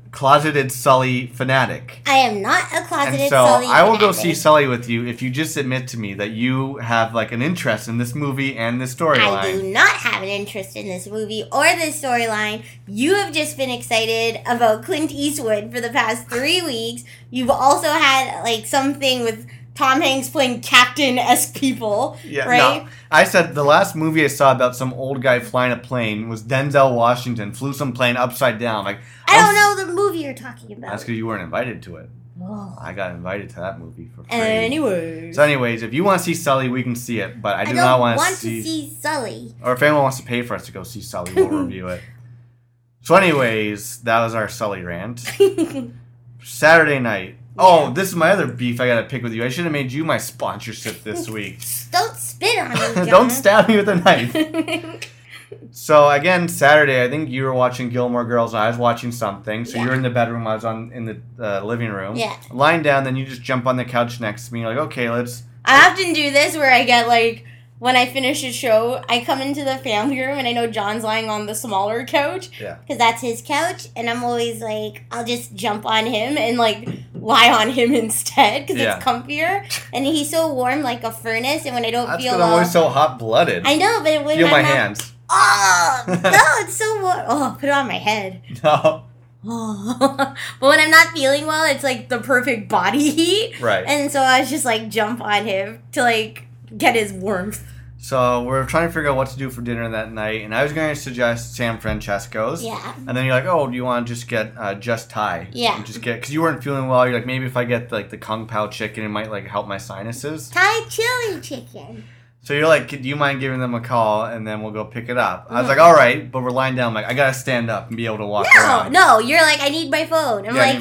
Sully fanatic. I am not a closeted Sully fanatic. And so I will go see Sully with you if you just admit to me that you have like an interest in this movie and this storyline. I do not have an interest in this movie or this storyline. You have just been excited about Clint Eastwood for the past 3 weeks. You've also had like something with Tom Hanks playing Captain S. People, right? No. I said the last movie I saw about some old guy flying a plane was Denzel Washington flew some plane upside down. Like I don't know the movie you're talking about. That's because you weren't invited to it. Oh. I got invited to that movie for free. Anyways, if you want to see Sully, we can see it, but I don't want to see Sully. Or if anyone wants to pay for us to go see Sully, we'll review it. So anyways, that was our Sully rant. Saturday night. Oh, this is my other beef I got to pick with you. I should have made you my sponsorship this week. Don't spit on me, John. Don't stab me with a knife. So, again, Saturday, I think you were watching Gilmore Girls, and I was watching something. So you were in the bedroom. I was in the living room. Yeah. Lying down, then you just jump on the couch next to me. You're like, okay, let's... I often do this where I get, like... When I finish a show, I come into the family room, and I know John's lying on the smaller couch, because that's his couch, and I'm always like, I'll just jump on him and, like, lie on him instead, because it's comfier, and he's so warm like a furnace, and when I don't feel warm... That's because I'm always so hot-blooded. I know, but when feel my hands. Oh, no, it's so warm. Oh, put it on my head. No. Oh. But when I'm not feeling well, it's, like, the perfect body heat, right? And so I just, like, jump on him to, like... get his warmth. So we're trying to figure out what to do for dinner that night, and I was going to suggest San Francisco's. Yeah. And then you're like, oh, do you want to just get Just Thai? Yeah. Because you weren't feeling well. You're like, maybe if I get like the Kung Pao chicken, it might like help my sinuses. Thai chili chicken. So you're like, do you mind giving them a call and then we'll go pick it up? I was like, all right, but we're lying down. I'm like, I gotta stand up and be able to walk around. No, you're like, I need my phone. I'm like,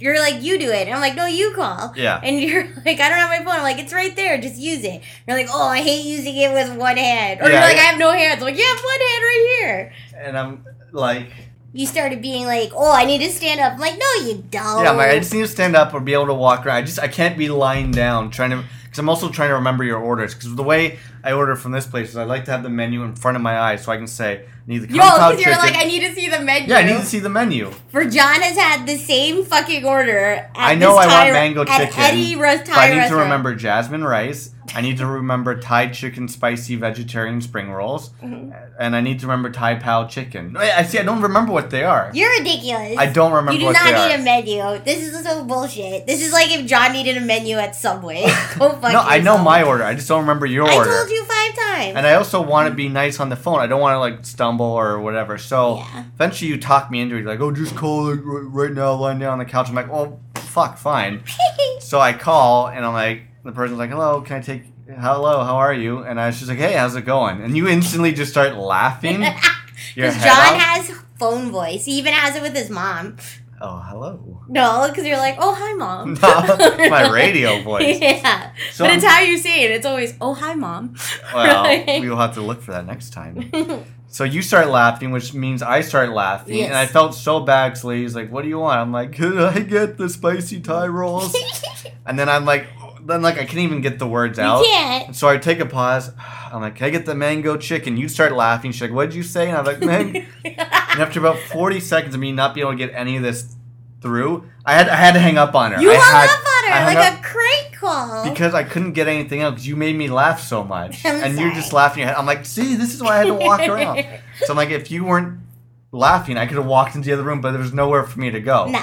you're like, you do it. And I'm like, no, you call. Yeah. And you're like, I don't have my phone. I'm like, it's right there. Just use it. And you're like, oh, I hate using it with one hand. Or you're like, I have no hands. I'm like, you have one hand right here. And I'm like... You started being like, oh, I need to stand up. I'm like, no, you don't. Yeah, I'm like, I just need to stand up or be able to walk around. I can't be lying down trying to... Because I'm also trying to remember your orders. Because the way I order from this place is I like to have the menu in front of my eyes so I can say, I need the compound chicken. You're like, I need to see the menu. Yeah, I need to see the menu. Verjan has had the same fucking order I want mango chicken. I need to remember jasmine rice. I need to remember Thai chicken spicy vegetarian spring rolls. Mm-hmm. And I need to remember Thai Pao chicken. I don't remember what they are. You're ridiculous. I don't remember what they are. You do not need a menu. This is so bullshit. This is like if John needed a menu at Subway. I know my order. I just don't remember your order. I told you 5 times. And I also want to be nice on the phone. I don't want to like stumble or whatever. So eventually you talk me into it. You're like, oh, just call it right now, lying down on the couch. I'm like, oh, fuck, fine. So I call and I'm like, the person's like, hello, can I take... Hello, how are you? And I was just like, hey, how's it going? And you instantly just start laughing. Because John has phone voice. He even has it with his mom. Oh, hello. No, because you're like, oh, hi, mom. No, my radio voice. Yeah. So but it's how you say it. It's always, oh, hi, mom. Well, we will have to look for that next time. So you start laughing, which means I start laughing. Yes. And I felt so bad, because Lee's like, what do you want? I'm like, can I get the spicy Thai rolls? And then I'm like... Then, like, I can't even get the words out. You can't. So I take a pause. I'm like, can I get the mango chicken? You start laughing. She's like, what did you say? And I'm like, man. And after about 40 seconds of me not being able to get any of this through, I had to hang up on her. I hung up on her like a crank call. Because I couldn't get anything out because you made me laugh so much. You're just laughing your head. I'm like, see, this is why I had to walk around. So I'm like, if you weren't laughing, I could have walked into the other room, but there was nowhere for me to go. No.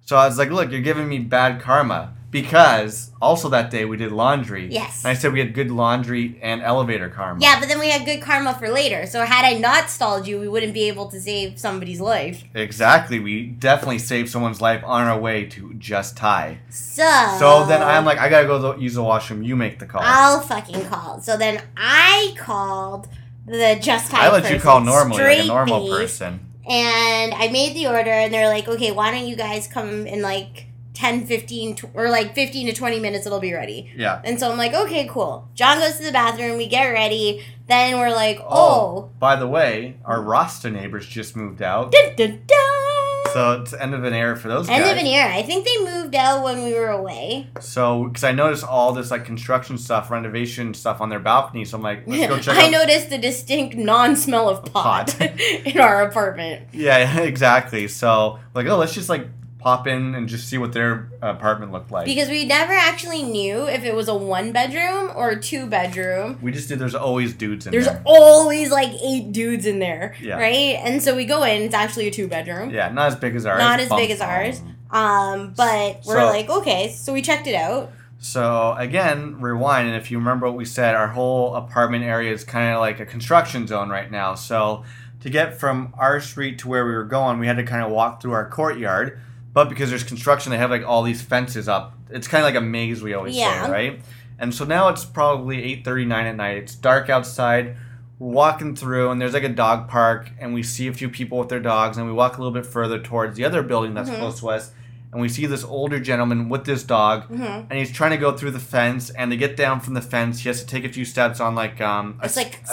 So I was like, look, you're giving me bad karma. Because also that day we did laundry. Yes. And I said we had good laundry and elevator karma. Yeah, but then we had good karma for later. So had I not stalled you, we wouldn't be able to save somebody's life. Exactly. We definitely saved someone's life on our way to Just Thai. So then I'm like, I gotta go use the washroom. You make the call. I'll fucking call. So then I called the Just Thai person. I let you call normally, like a normal person. And I made the order, and they're like, okay, why don't you guys come and like... 10, 15, or like 15 to 20 minutes, it'll be ready. Yeah. And so I'm like, okay, cool. John goes to the bathroom, we get ready, then we're like, oh. By the way, our Rasta neighbors just moved out. Dun, dun, dun. So it's end of an era for those guys. End of an era. I think they moved out when we were away. So, because I noticed all this like construction stuff, renovation stuff on their balcony, so I'm like, let's go check out. I noticed the distinct non-smell of pot. In our apartment. Yeah, exactly. So, like, oh, let's just like, pop in and just see what their apartment looked like. Because we never actually knew if it was a 1-bedroom or a 2-bedroom. We just knew there's always dudes in there. There's always like 8 dudes in there, right? And so we go in, it's actually a 2-bedroom. Yeah, not as big as ours. Not as big as ours. But we're like, okay, so we checked it out. So, again, rewind, and if you remember what we said, our whole apartment area is kind of like a construction zone right now. So, to get from our street to where we were going, we had to kind of walk through our courtyard. But because there's construction, they have, like, all these fences up. It's kind of like a maze, we always say, right? And so now it's probably 8:39 at night. It's dark outside. We're walking through, and there's, like, a dog park. And we see a few people with their dogs. And we walk a little bit further towards the other building that's close to us. And we see this older gentleman with this dog. And he's trying to go through the fence. And to get down from the fence, he has to take a few steps on, like, a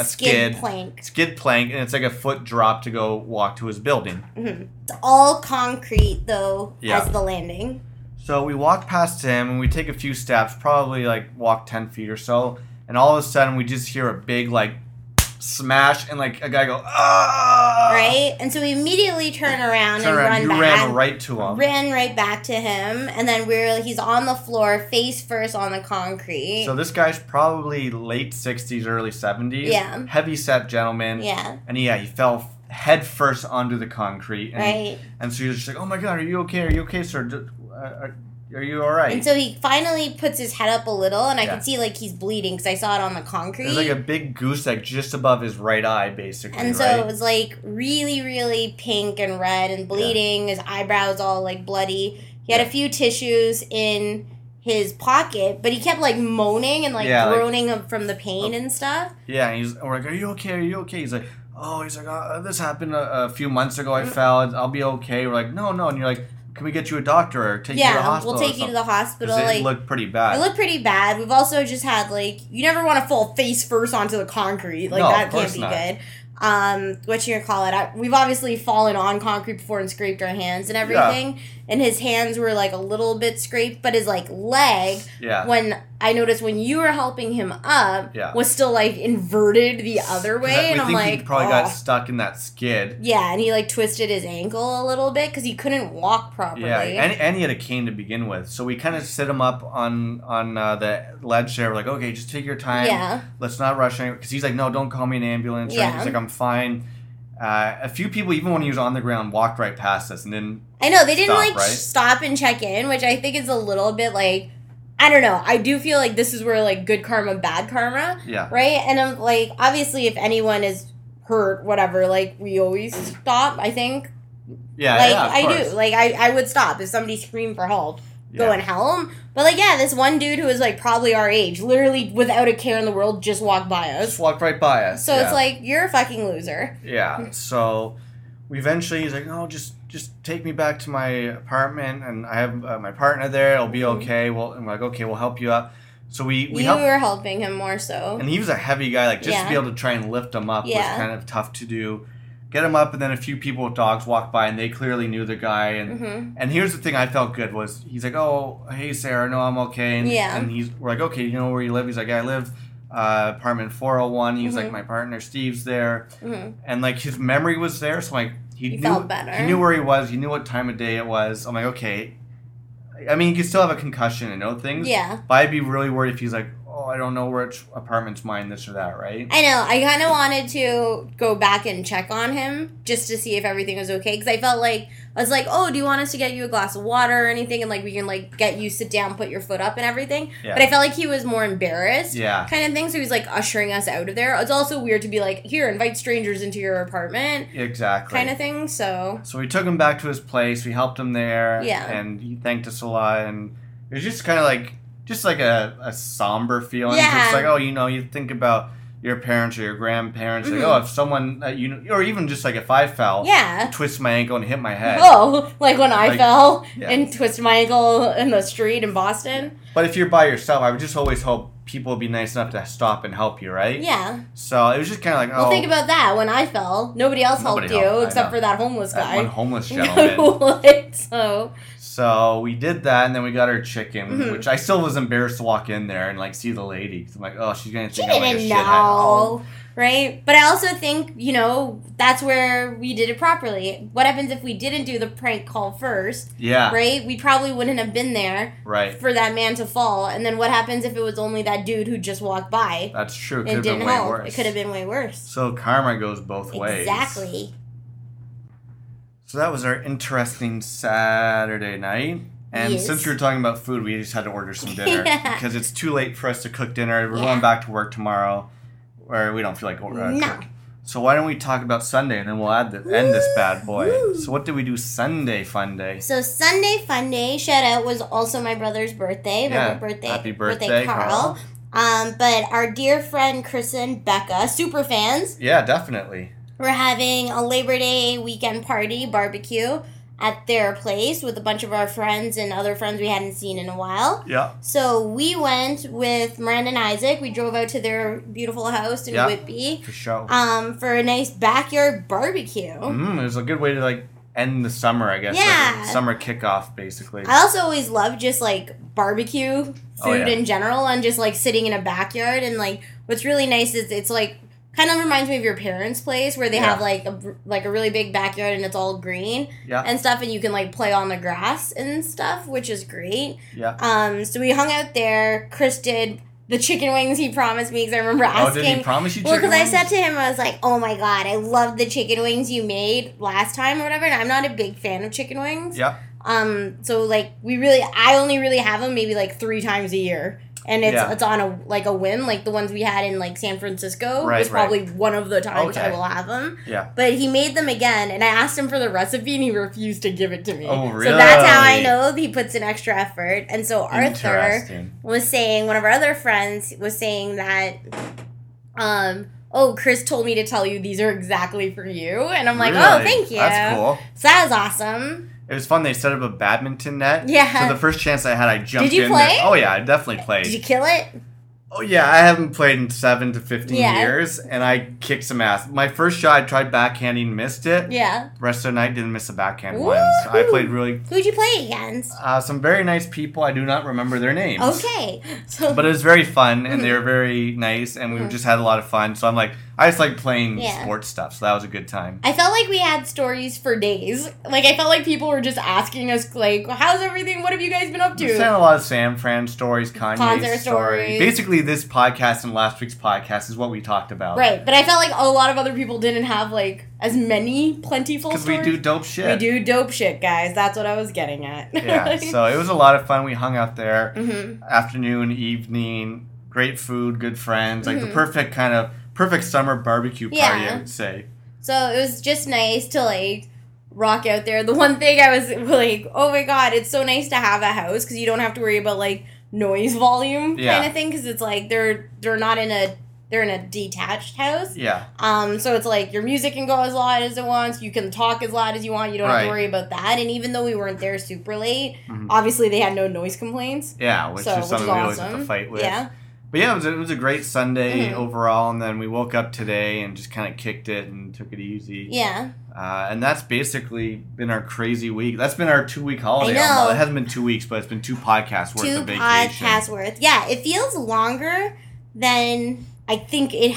skid plank. Skid plank. And it's, like, a foot drop to go walk to his building. It's all concrete, though, as the landing. So we walk past him, and we take a few steps, probably, like, walk 10 feet or so. And all of a sudden, we just hear a big, like, smash, and, like, a guy go, ah! Right? And so we immediately turn around and run back. You ran right to him. Ran right back to him, and then he's on the floor, face first on the concrete. So this guy's probably late 60s, early 70s. Yeah. Heavy-set gentleman. Yeah. And, he fell head first onto the concrete. And, right. And so you're just like, oh, my God, are you okay? Are you okay, sir? Are you all right? And so he finally puts his head up a little, and I can see, like, he's bleeding because I saw it on the concrete. There's, like, a big goose egg just above his right eye, basically, and so it was, like, really, really pink and red and bleeding. Yeah. His eyebrows all, like, bloody. He had a few tissues in his pocket, but he kept like moaning and like groaning from the pain and stuff. Yeah, and we're like, "Are you okay? Are you okay?" He's like, "Oh," he's like, "Oh, this happened a few months ago. I fell. I'll be okay." We're like, "No, no," and you're like, "Can we get you a doctor or take you to the hospital?" Yeah, we'll take you to the hospital. It looked pretty bad. It looked pretty bad. We've also just had, like, you never want to fall face first onto the concrete. Like, no, that can't be good. We've obviously fallen on concrete before and scraped our hands and everything. Yeah. And his hands were, like, a little bit scraped, but his, like, leg, when I noticed when you were helping him up, was still, like, inverted the other way. And I'm like, he probably got stuck in that skid. Yeah, and he, like, twisted his ankle a little bit because he couldn't walk properly. Yeah, and he had a cane to begin with. So we kind of sit him up on the ledge there. We're like, okay, just take your time. Yeah. Let's not rush anyone. Because he's like, no, don't call me an ambulance. Yeah. Right? He's like, I'm fine. A few people, even when he was on the ground, walked right past us and didn't stop and check in, which I think is a little bit like, I don't know. I do feel like this is where, like, good karma, bad karma. Yeah. Right? And I'm like, obviously, if anyone is hurt, whatever, like, we always stop, I think. Yeah, like, I do. Like, I would stop. If somebody screamed for help, go and help them. But, like, this one dude who is, like, probably our age, literally without a care in the world, just walked by us. Just walked right by us. So it's like, you're a fucking loser. Yeah. So we eventually, he's like, no, just take me back to my apartment, and I have my partner there. It'll be okay. Well, I'm like, okay, we'll help you up. So we were helping him more so. And he was a heavy guy. Like, just to be able to try and lift him up was kind of tough to do. Get him up, and then a few people with dogs walked by, and they clearly knew the guy. And and here's the thing I felt good was, he's like, oh, hey, Sarah, no, I'm okay. And, and we're like, okay, you know where you live? He's like, I live apartment 401. He's like, my partner Steve's there. And, like, his memory was there, so, like, he felt better. He knew where he was. He knew what time of day it was. I'm like, okay. I mean, you can still have a concussion and know things. Yeah. But I'd be really worried if he's like, oh, I don't know which apartment's mine, this or that, right? I know. I kind of wanted to go back and check on him just to see if everything was okay. Because I felt like, I was like, oh, do you want us to get you a glass of water or anything? And, like, we can, like, get you, sit down, put your foot up and everything. Yeah. But I felt like he was more embarrassed. Yeah. Kind of thing. So he was, like, ushering us out of there. It's also weird to be like, here, invite strangers into your apartment. Exactly. Kind of thing. So we took him back to his place. We helped him there. Yeah. And he thanked us a lot. And it was just kind of like, a somber feeling. Yeah. It's like, oh, you know, you think about your parents or your grandparents. Like, oh, if someone, you know, or even just like if I fell, twist my ankle and hit my head. Oh, like when I fell and twisted my ankle in the street in Boston. But if you're by yourself, I would just always hope people would be nice enough to stop and help you, right? Yeah. So it was just kind of like, oh. Well, think about that. When I fell, nobody else helped you except for that homeless guy. That one homeless gentleman. So we did that, and then we got our chicken, which I still was embarrassed to walk in there and, like, see the lady. 'Cause I'm like, oh, she's going to think I'm like a shithead. Oh. Right? But I also think, you know, that's where we did it properly. What happens if we didn't do the prank call first? Yeah. Right? We probably wouldn't have been there for that man to fall. And then what happens if it was only that dude who just walked by? That's true. It could have been way worse. It could have been way worse. So karma goes both ways. Exactly. So that was our interesting Saturday night. And since we were talking about food, we just had to order some dinner. Because it's too late for us to cook dinner. We're going back to work tomorrow. Or we don't feel like ordering. No. Cook. So why don't we talk about Sunday, and then we'll end this bad boy. Woo. So what did we do Sunday fun day? So Sunday fun day, shout out, was also my brother's birthday. Yeah. Happy birthday, Carl. But our dear friend Chris and Becca, super fans. Yeah, definitely. We're having a Labor Day weekend party barbecue at their place with a bunch of our friends and other friends we hadn't seen in a while. Yeah. So we went with Miranda and Isaac. We drove out to their beautiful house in Whitby. For sure. For a nice backyard barbecue. It was a good way to, like, end the summer, I guess. Yeah. Like summer kickoff, basically. I also always love just, like, barbecue food in general, and just, like, sitting in a backyard. And, like, what's really nice is it's, like, kind of reminds me of your parents' place where they have, like a really big backyard and it's all green and stuff, and you can, like, play on the grass and stuff, which is great. Yeah. So we hung out there. Chris did the chicken wings he promised me, because I remember asking. Oh, did he promise you chicken wings? Well, because I said to him, I was like, oh, my God, I love the chicken wings you made last time or whatever, and I'm not a big fan of chicken wings. Yeah. So, like, I only really have them maybe, like, 3 times a year. and it's on a whim, like the ones we had in like San Francisco was probably one of the times I will have them. Yeah. But he made them again, and I asked him for the recipe, and he refused to give it to me. Oh, really? So that's how I know he puts in extra effort. And so Arthur was saying, one of our other friends was saying that, oh, Chris told me to tell you these are exactly for you, and I'm like, really? Oh, thank you. That's cool. So that was awesome. It was fun. They set up a badminton net. Yeah. So the first chance I had, I jumped in. Did you play? There. Oh, yeah. I definitely played. Did you kill it? Oh, yeah. I haven't played in 7 to 15 years, and I kicked some ass. My first shot, I tried backhanding, missed it. Yeah. The rest of the night, didn't miss a backhand once. I played really... Who'd you play against? Some very nice people. I do not remember their names. Okay. So... But it was very fun, and they were very nice, and we just had a lot of fun. So I'm like... I just like playing sports stuff, so that was a good time. I felt like we had stories for days. Like, I felt like people were just asking us, like, how's everything? What have you guys been up to? We sent a lot of San Fran stories, Kanye's stories. Basically, this podcast and last week's podcast is what we talked about. Right, but I felt like a lot of other people didn't have, like, as many plentiful stories. Because we do dope shit. We do dope shit, guys. That's what I was getting at. Yeah, so it was a lot of fun. We hung out there. Mm-hmm. Afternoon, evening, great food, good friends. Like, the perfect kind of... Perfect summer barbecue party, I would say. So it was just nice to, like, rock out there. The one thing I was like, oh, my God, it's so nice to have a house because you don't have to worry about, like, noise volume kind of thing because it's, like, they're not in a... They're in a detached house. Yeah. So it's like your music can go as loud as it wants. You can talk as loud as you want. You don't have to worry about that. And even though we weren't there super late, obviously they had no noise complaints. Yeah, which is something we always have to fight with. Yeah. But yeah, it was a great Sunday overall, and then we woke up today and just kind of kicked it and took it easy. Yeah. And that's basically been our crazy week. That's been our 2-week holiday. I know. It hasn't been 2 weeks, but it's been 2 podcasts worth of vacation. 2 podcasts worth. Yeah, it feels longer than I think it,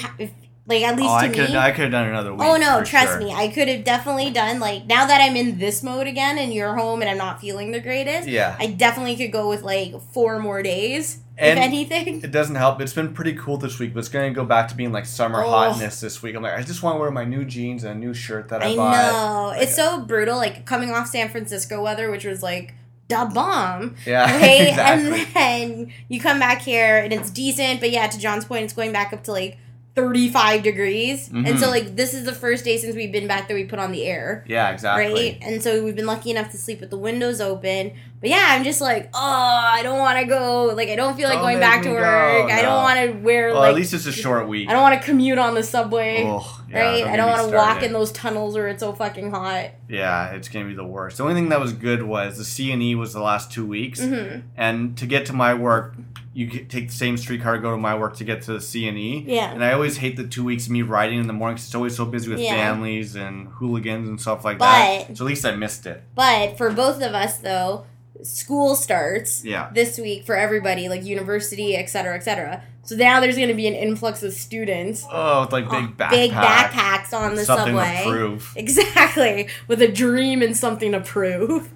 like, at least to me. I could have done another week. Oh, no, trust me. I could have definitely done, like, now that I'm in this mode again and you're home and I'm not feeling the greatest, I definitely could go with, like, 4 more days. And if anything. It doesn't help. It's been pretty cool this week, but it's going to go back to being like summer hotness this week. I'm like, I just want to wear my new jeans and a new shirt that I bought. I know. Like, it's so brutal. Like coming off San Francisco weather, which was like da bomb. Yeah. Right? Exactly. And then you come back here and it's decent. But yeah, to John's point, it's going back up to like 35 degrees. Mm-hmm. And so like this is the first day since we've been back that we put on the air. Yeah, exactly. Right? And so we've been lucky enough to sleep with the windows open. But yeah, I'm just like, I don't want to go. Like, I don't feel like going back to work. No. I don't want to wear, well, like... Well, at least it's a short week. I don't want to commute on the subway, right? I don't want to walk in those tunnels where it's so fucking hot. Yeah, it's going to be the worst. The only thing that was good was the CNE was the last 2 weeks. Mm-hmm. And to get to my work, you take the same streetcar, go to my work to get to the CNE. Yeah. And I always hate the 2 weeks of me riding in the morning because it's always so busy with families and hooligans and stuff like that. So at least I missed it. But for both of us, though... School starts this week for everybody, like university, et cetera, et cetera. So now there's going to be an influx of students. Oh, with like big backpacks on the subway. Something to prove. Exactly. With a dream and something to prove.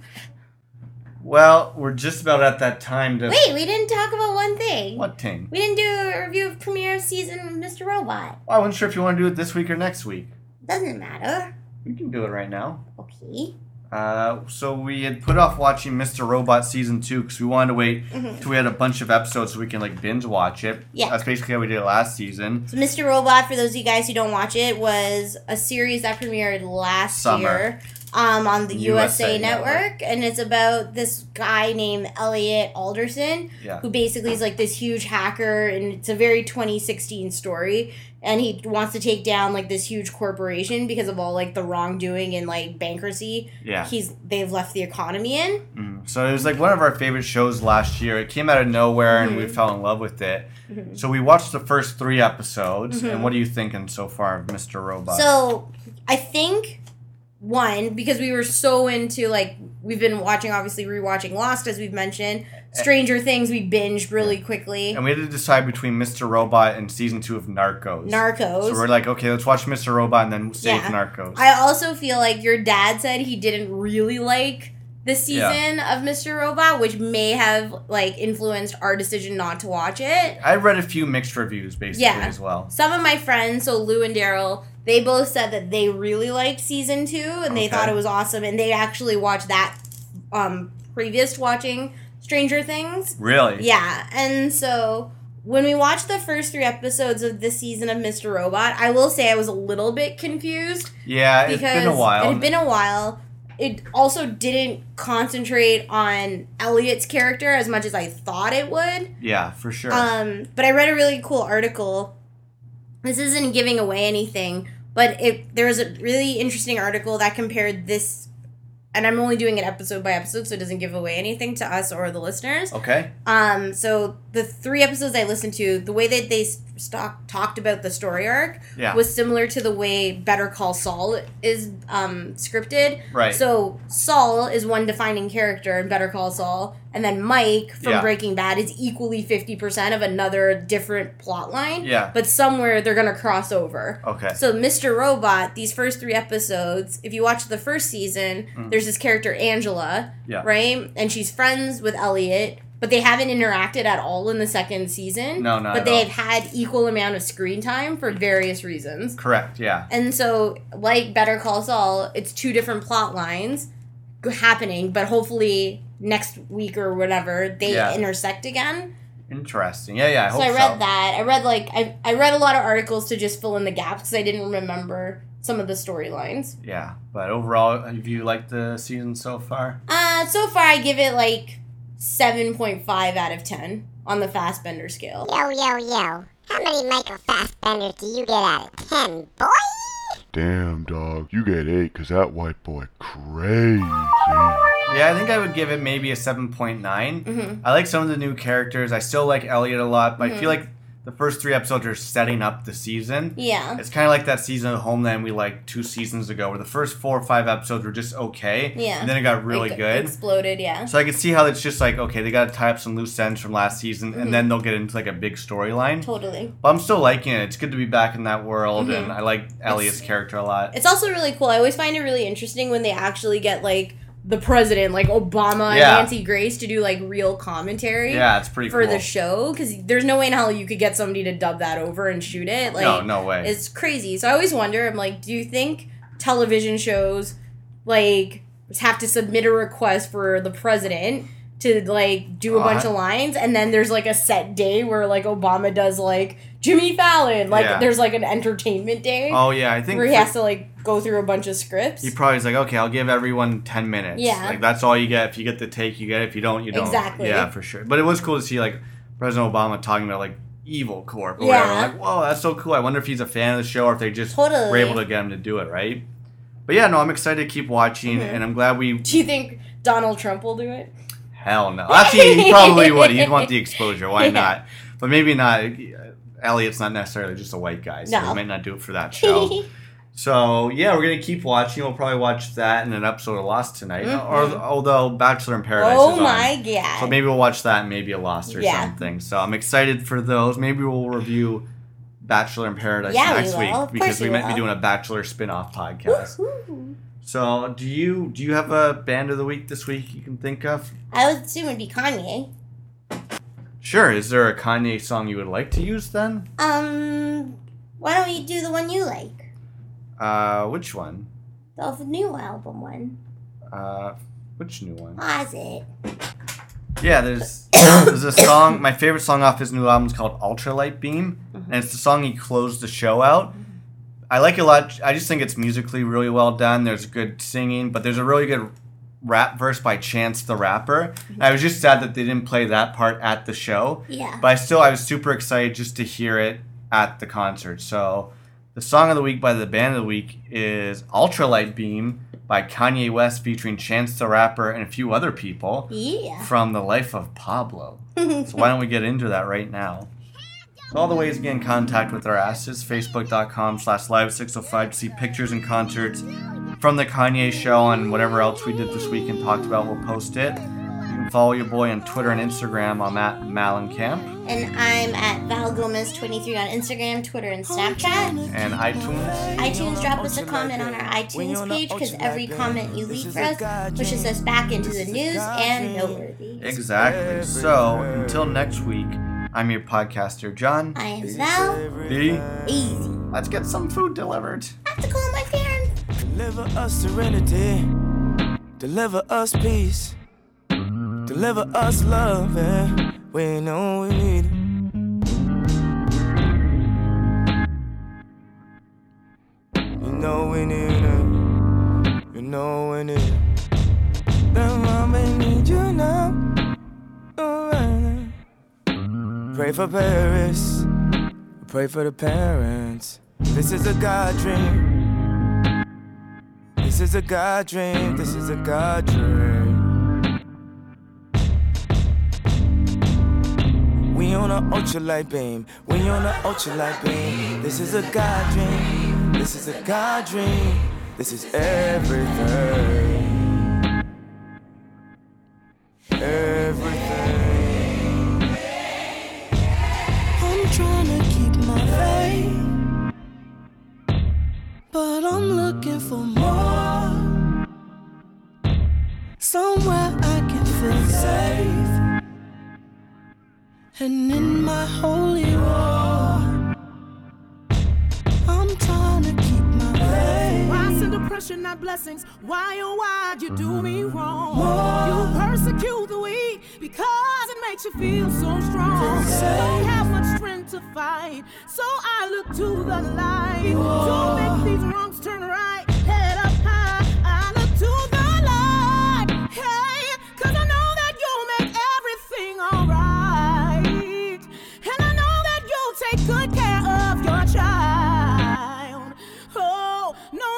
Well, we're just about at that time to... Wait, we didn't talk about one thing. What thing? We didn't do a review of premiere season Mr. Robot. Well, I wasn't sure if you want to do it this week or next week. Doesn't matter. We can do it right now. Okay. So we had put off watching Mr. Robot Season 2 because we wanted to wait till we had a bunch of episodes so we can, like, binge watch it. Yeah. That's basically how we did it last season. So Mr. Robot, for those of you guys who don't watch it, was a series that premiered last year on the USA Network. And it's about this guy named Elliot Alderson who basically is, like, this huge hacker. And it's a very 2016 story. And he wants to take down, like, this huge corporation because of all, like, the wrongdoing and, like, bankruptcy they've left the economy in. Mm. So it was, like, one of our favorite shows last year. It came out of nowhere, and we fell in love with it. Mm-hmm. So we watched the first 3 episodes. Mm-hmm. And what are you thinking so far of Mr. Robot? So I think, one, because we were so into, like, we've been watching, obviously, rewatching Lost, as we've mentioned. Stranger Things, we binged really quickly. And we had to decide between Mr. Robot and Season 2 of Narcos. So we're like, okay, let's watch Mr. Robot and then save Narcos. I also feel like your dad said he didn't really like the season of Mr. Robot, which may have, like, influenced our decision not to watch it. I read a few mixed reviews, basically, as well. Some of my friends, so Lou and Daryl... They both said that they really liked Season 2, and they thought it was awesome, and they actually watched that previous watching Stranger Things. Really? Yeah. And so when we watched the first 3 episodes of this season of Mr. Robot, I will say I was a little bit confused. Yeah, it's been a while. It had been a while. It also didn't concentrate on Elliot's character as much as I thought it would. Yeah, for sure. But I read a really cool article. This isn't giving away anything, but there was a really interesting article that compared this, and I'm only doing it episode by episode, so it doesn't give away anything to us or the listeners. Okay. So the 3 episodes I listened to, the way that they talked about the story arc was similar to the way Better Call Saul is scripted. Right. So Saul is one defining character in Better Call Saul, and then Mike from Breaking Bad is equally 50% of another different plot line. Yeah. But somewhere they're going to cross over. Okay. So Mr. Robot, these first 3 episodes, if you watch the first season, there's this character Angela, right? And she's friends with Elliot, but they haven't interacted at all in the second season. No, not at all. But they've had equal amount of screen time for various reasons. Correct, yeah. And so, like Better Call Saul, it's 2 different plot lines happening, but hopefully next week or whatever they intersect again. Interesting. Yeah, yeah. I read that. I read a lot of articles to just fill in the gaps because I didn't remember some of the storylines. Yeah, but overall, have you liked the season so far? So far I give it 7.5 out of 10 on the Fassbender scale. Yo. How many Michael Fassbenders do you get out of 10, boy? Damn, dog. You get 8 because that white boy crazy. Yeah, I think I would give it maybe a 7.9. Mm-hmm. I like some of the new characters. I still like Elliot a lot, but I feel like the first 3 episodes are setting up the season. Yeah. It's kind of like that season of Homeland we liked 2 seasons ago, where the first 4 or 5 episodes were just okay. Yeah. And then it got really good. Exploded, yeah. So I could see how it's just okay, they got to tie up some loose ends from last season, and then they'll get into a big storyline. Totally. But I'm still liking it. It's good to be back in that world, and I like Elliot's character a lot. It's also really cool. I always find it really interesting when they actually get, the president, Obama and Nancy Grace, to do, real commentary. Yeah, it's pretty cool. For the show, because there's no way in hell you could get somebody to dub that over and shoot it. No way. It's crazy. So I always wonder, I'm do you think television shows, have to submit a request for the president to, do a bunch of lines, and then there's, a set day where, Obama does, Jimmy Fallon. There's, an entertainment day. Oh, yeah, I think... Where he has to, go through a bunch of scripts. He probably is okay, I'll give everyone 10 minutes. Yeah. That's all you get. If you get the take, you get it. If you don't, you don't. Exactly. Yeah, for sure. But it was cool to see, President Obama talking about, Evil Corp or whatever. I'm whoa, that's so cool. I wonder if he's a fan of the show or if they just were able to get him to do it, right? But, yeah, no, I'm excited to keep watching, and I'm glad we... Do you think Donald Trump will do it? Hell no. Actually, he probably would. He'd want the exposure. Why not? But maybe not. Elliot's not necessarily just a white guy, so he might not do it for that show. So, yeah, we're going to keep watching. We'll probably watch that in an episode of Lost tonight. Mm-hmm. Although Bachelor in Paradise is on. Oh, my God. So maybe we'll watch that and maybe a Lost or something. So I'm excited for those. Maybe we'll review Bachelor in Paradise next week because we might be doing a Bachelor spin-off podcast. Woo-hoo. So do you have a band of the week this week you can think of? I would assume it would be Kanye. Sure. Is there a Kanye song you would like to use then? Why don't we do the one you like? Which one? The new album one. Which new one? Closet. Yeah, there's a song, my favorite song off his new album is called Ultralight Beam, and it's the song he closed the show out. I like it a lot. I just think it's musically really well done. There's good singing, but there's a really good rap verse by Chance the Rapper. And I was just sad that they didn't play that part at the show. Yeah. But I was super excited just to hear it at the concert. So the song of the week by the band of the week is Ultralight Beam by Kanye West featuring Chance the Rapper and a few other people from The Life of Pablo. So why don't we get into that right now? All the ways to get in contact with our ass is facebook.com/live605 to see pictures and concerts from the Kanye show and whatever else we did this week and talked about. We'll post it. You can follow your boy on Twitter and Instagram. I'm at Malencamp. And I'm at ValGomez23 on Instagram, Twitter, and Snapchat. And iTunes. iTunes, drop us a comment on our iTunes page because every comment you leave for us pushes us back into the news and noteworthy. Exactly. So until next week. I'm your podcaster, John. I am Val. Be easy. Let's get some food delivered. I have to call my parents. Deliver us serenity. Deliver us peace. Deliver us love, and we know we need it. You know we need it. You know we need it. Then mama need you now. Pray for Paris. Pray for the parents. This is a God dream. This is a God dream. This is a God dream. We on a ultralight beam. We on a ultralight beam. This is a God dream. This is a God dream. This is everything. Everything. I'm trying to keep my faith, but I'm looking for more. Somewhere I can feel safe, and in my holy war. Oppression, not blessings. Why, oh, why'd you do me wrong? Whoa. You persecute the weak because it makes you feel so strong. Don't have much strength to fight, so I look to the light. Whoa. To make these wrongs turn right, head up high, I look to the light. Hey, cause I know that you'll make everything alright. And I know that you'll take good care of your child. Oh, no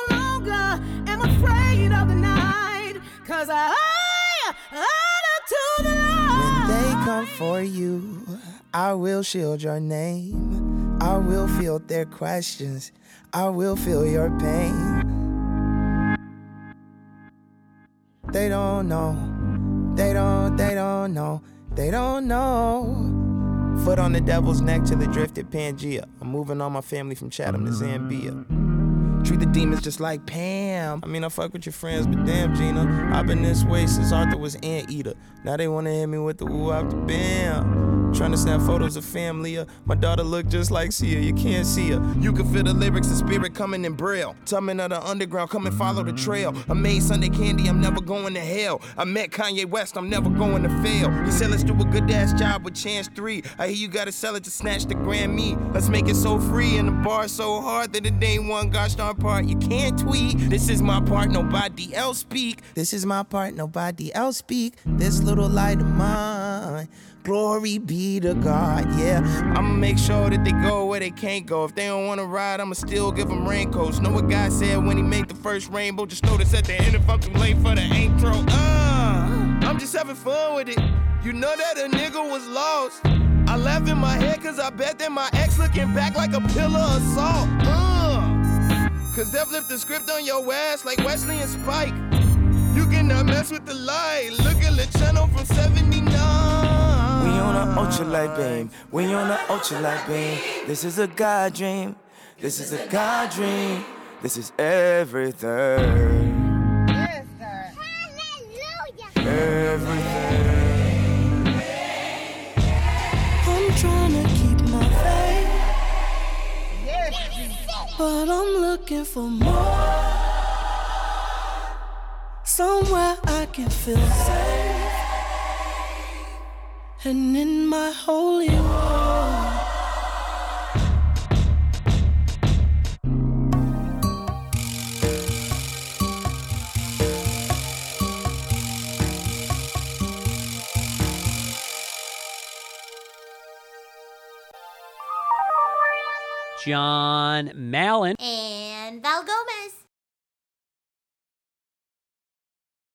I'm afraid of the night, cause I look to the light. When they come for you, I will shield your name. I will field their questions. I will feel your pain. They don't know. They don't know. They don't know. Foot on the devil's neck till it drifted Pangea. I'm moving all my family from Chatham to Zambia. Treat the demons just like Pam. I mean, I fuck with your friends, but damn, Gina, I've been this way since Arthur was anteater. Now they wanna hit me with the woo out the bam. Trying to snap photos of family. My daughter look just like Sia, you can't see her. You can feel the lyrics, the spirit coming in braille. Tumming of the underground, come and follow the trail. I made Sunday candy, I'm never going to hell. I met Kanye West, I'm never going to fail. You said let's do a good ass job with Chance 3. I hear you gotta sell it to snatch the Grammy. Let's make it so free and the bar so hard that it ain't one gosh darn part, you can't tweet. This is my part, nobody else speak. This is my part, nobody else speak. This little light of mine, glory be to God, yeah. I'ma make sure that they go where they can't go. If they don't wanna ride, I'ma still give them raincoats. Know what God said when he made the first rainbow? Just notice at the end if I'm too late for the intro. I'm just having fun with it. You know that a nigga was lost. I laugh in my head cause I bet that my ex looking back like a pillar of salt. Cause they've flipped the script on your ass like Wesley and Spike. You cannot mess with the light. Look at the channel from 79. We on a ultralight beam. We on a ultralight beam. This is a God dream. This is a God dream. This is everything. Yes, sir. Hallelujah. Everything. I'm trying to keep my faith. Yes, but I'm looking for more. Somewhere I can feel safe, and in my holy war. John Mallon and Val Gomez.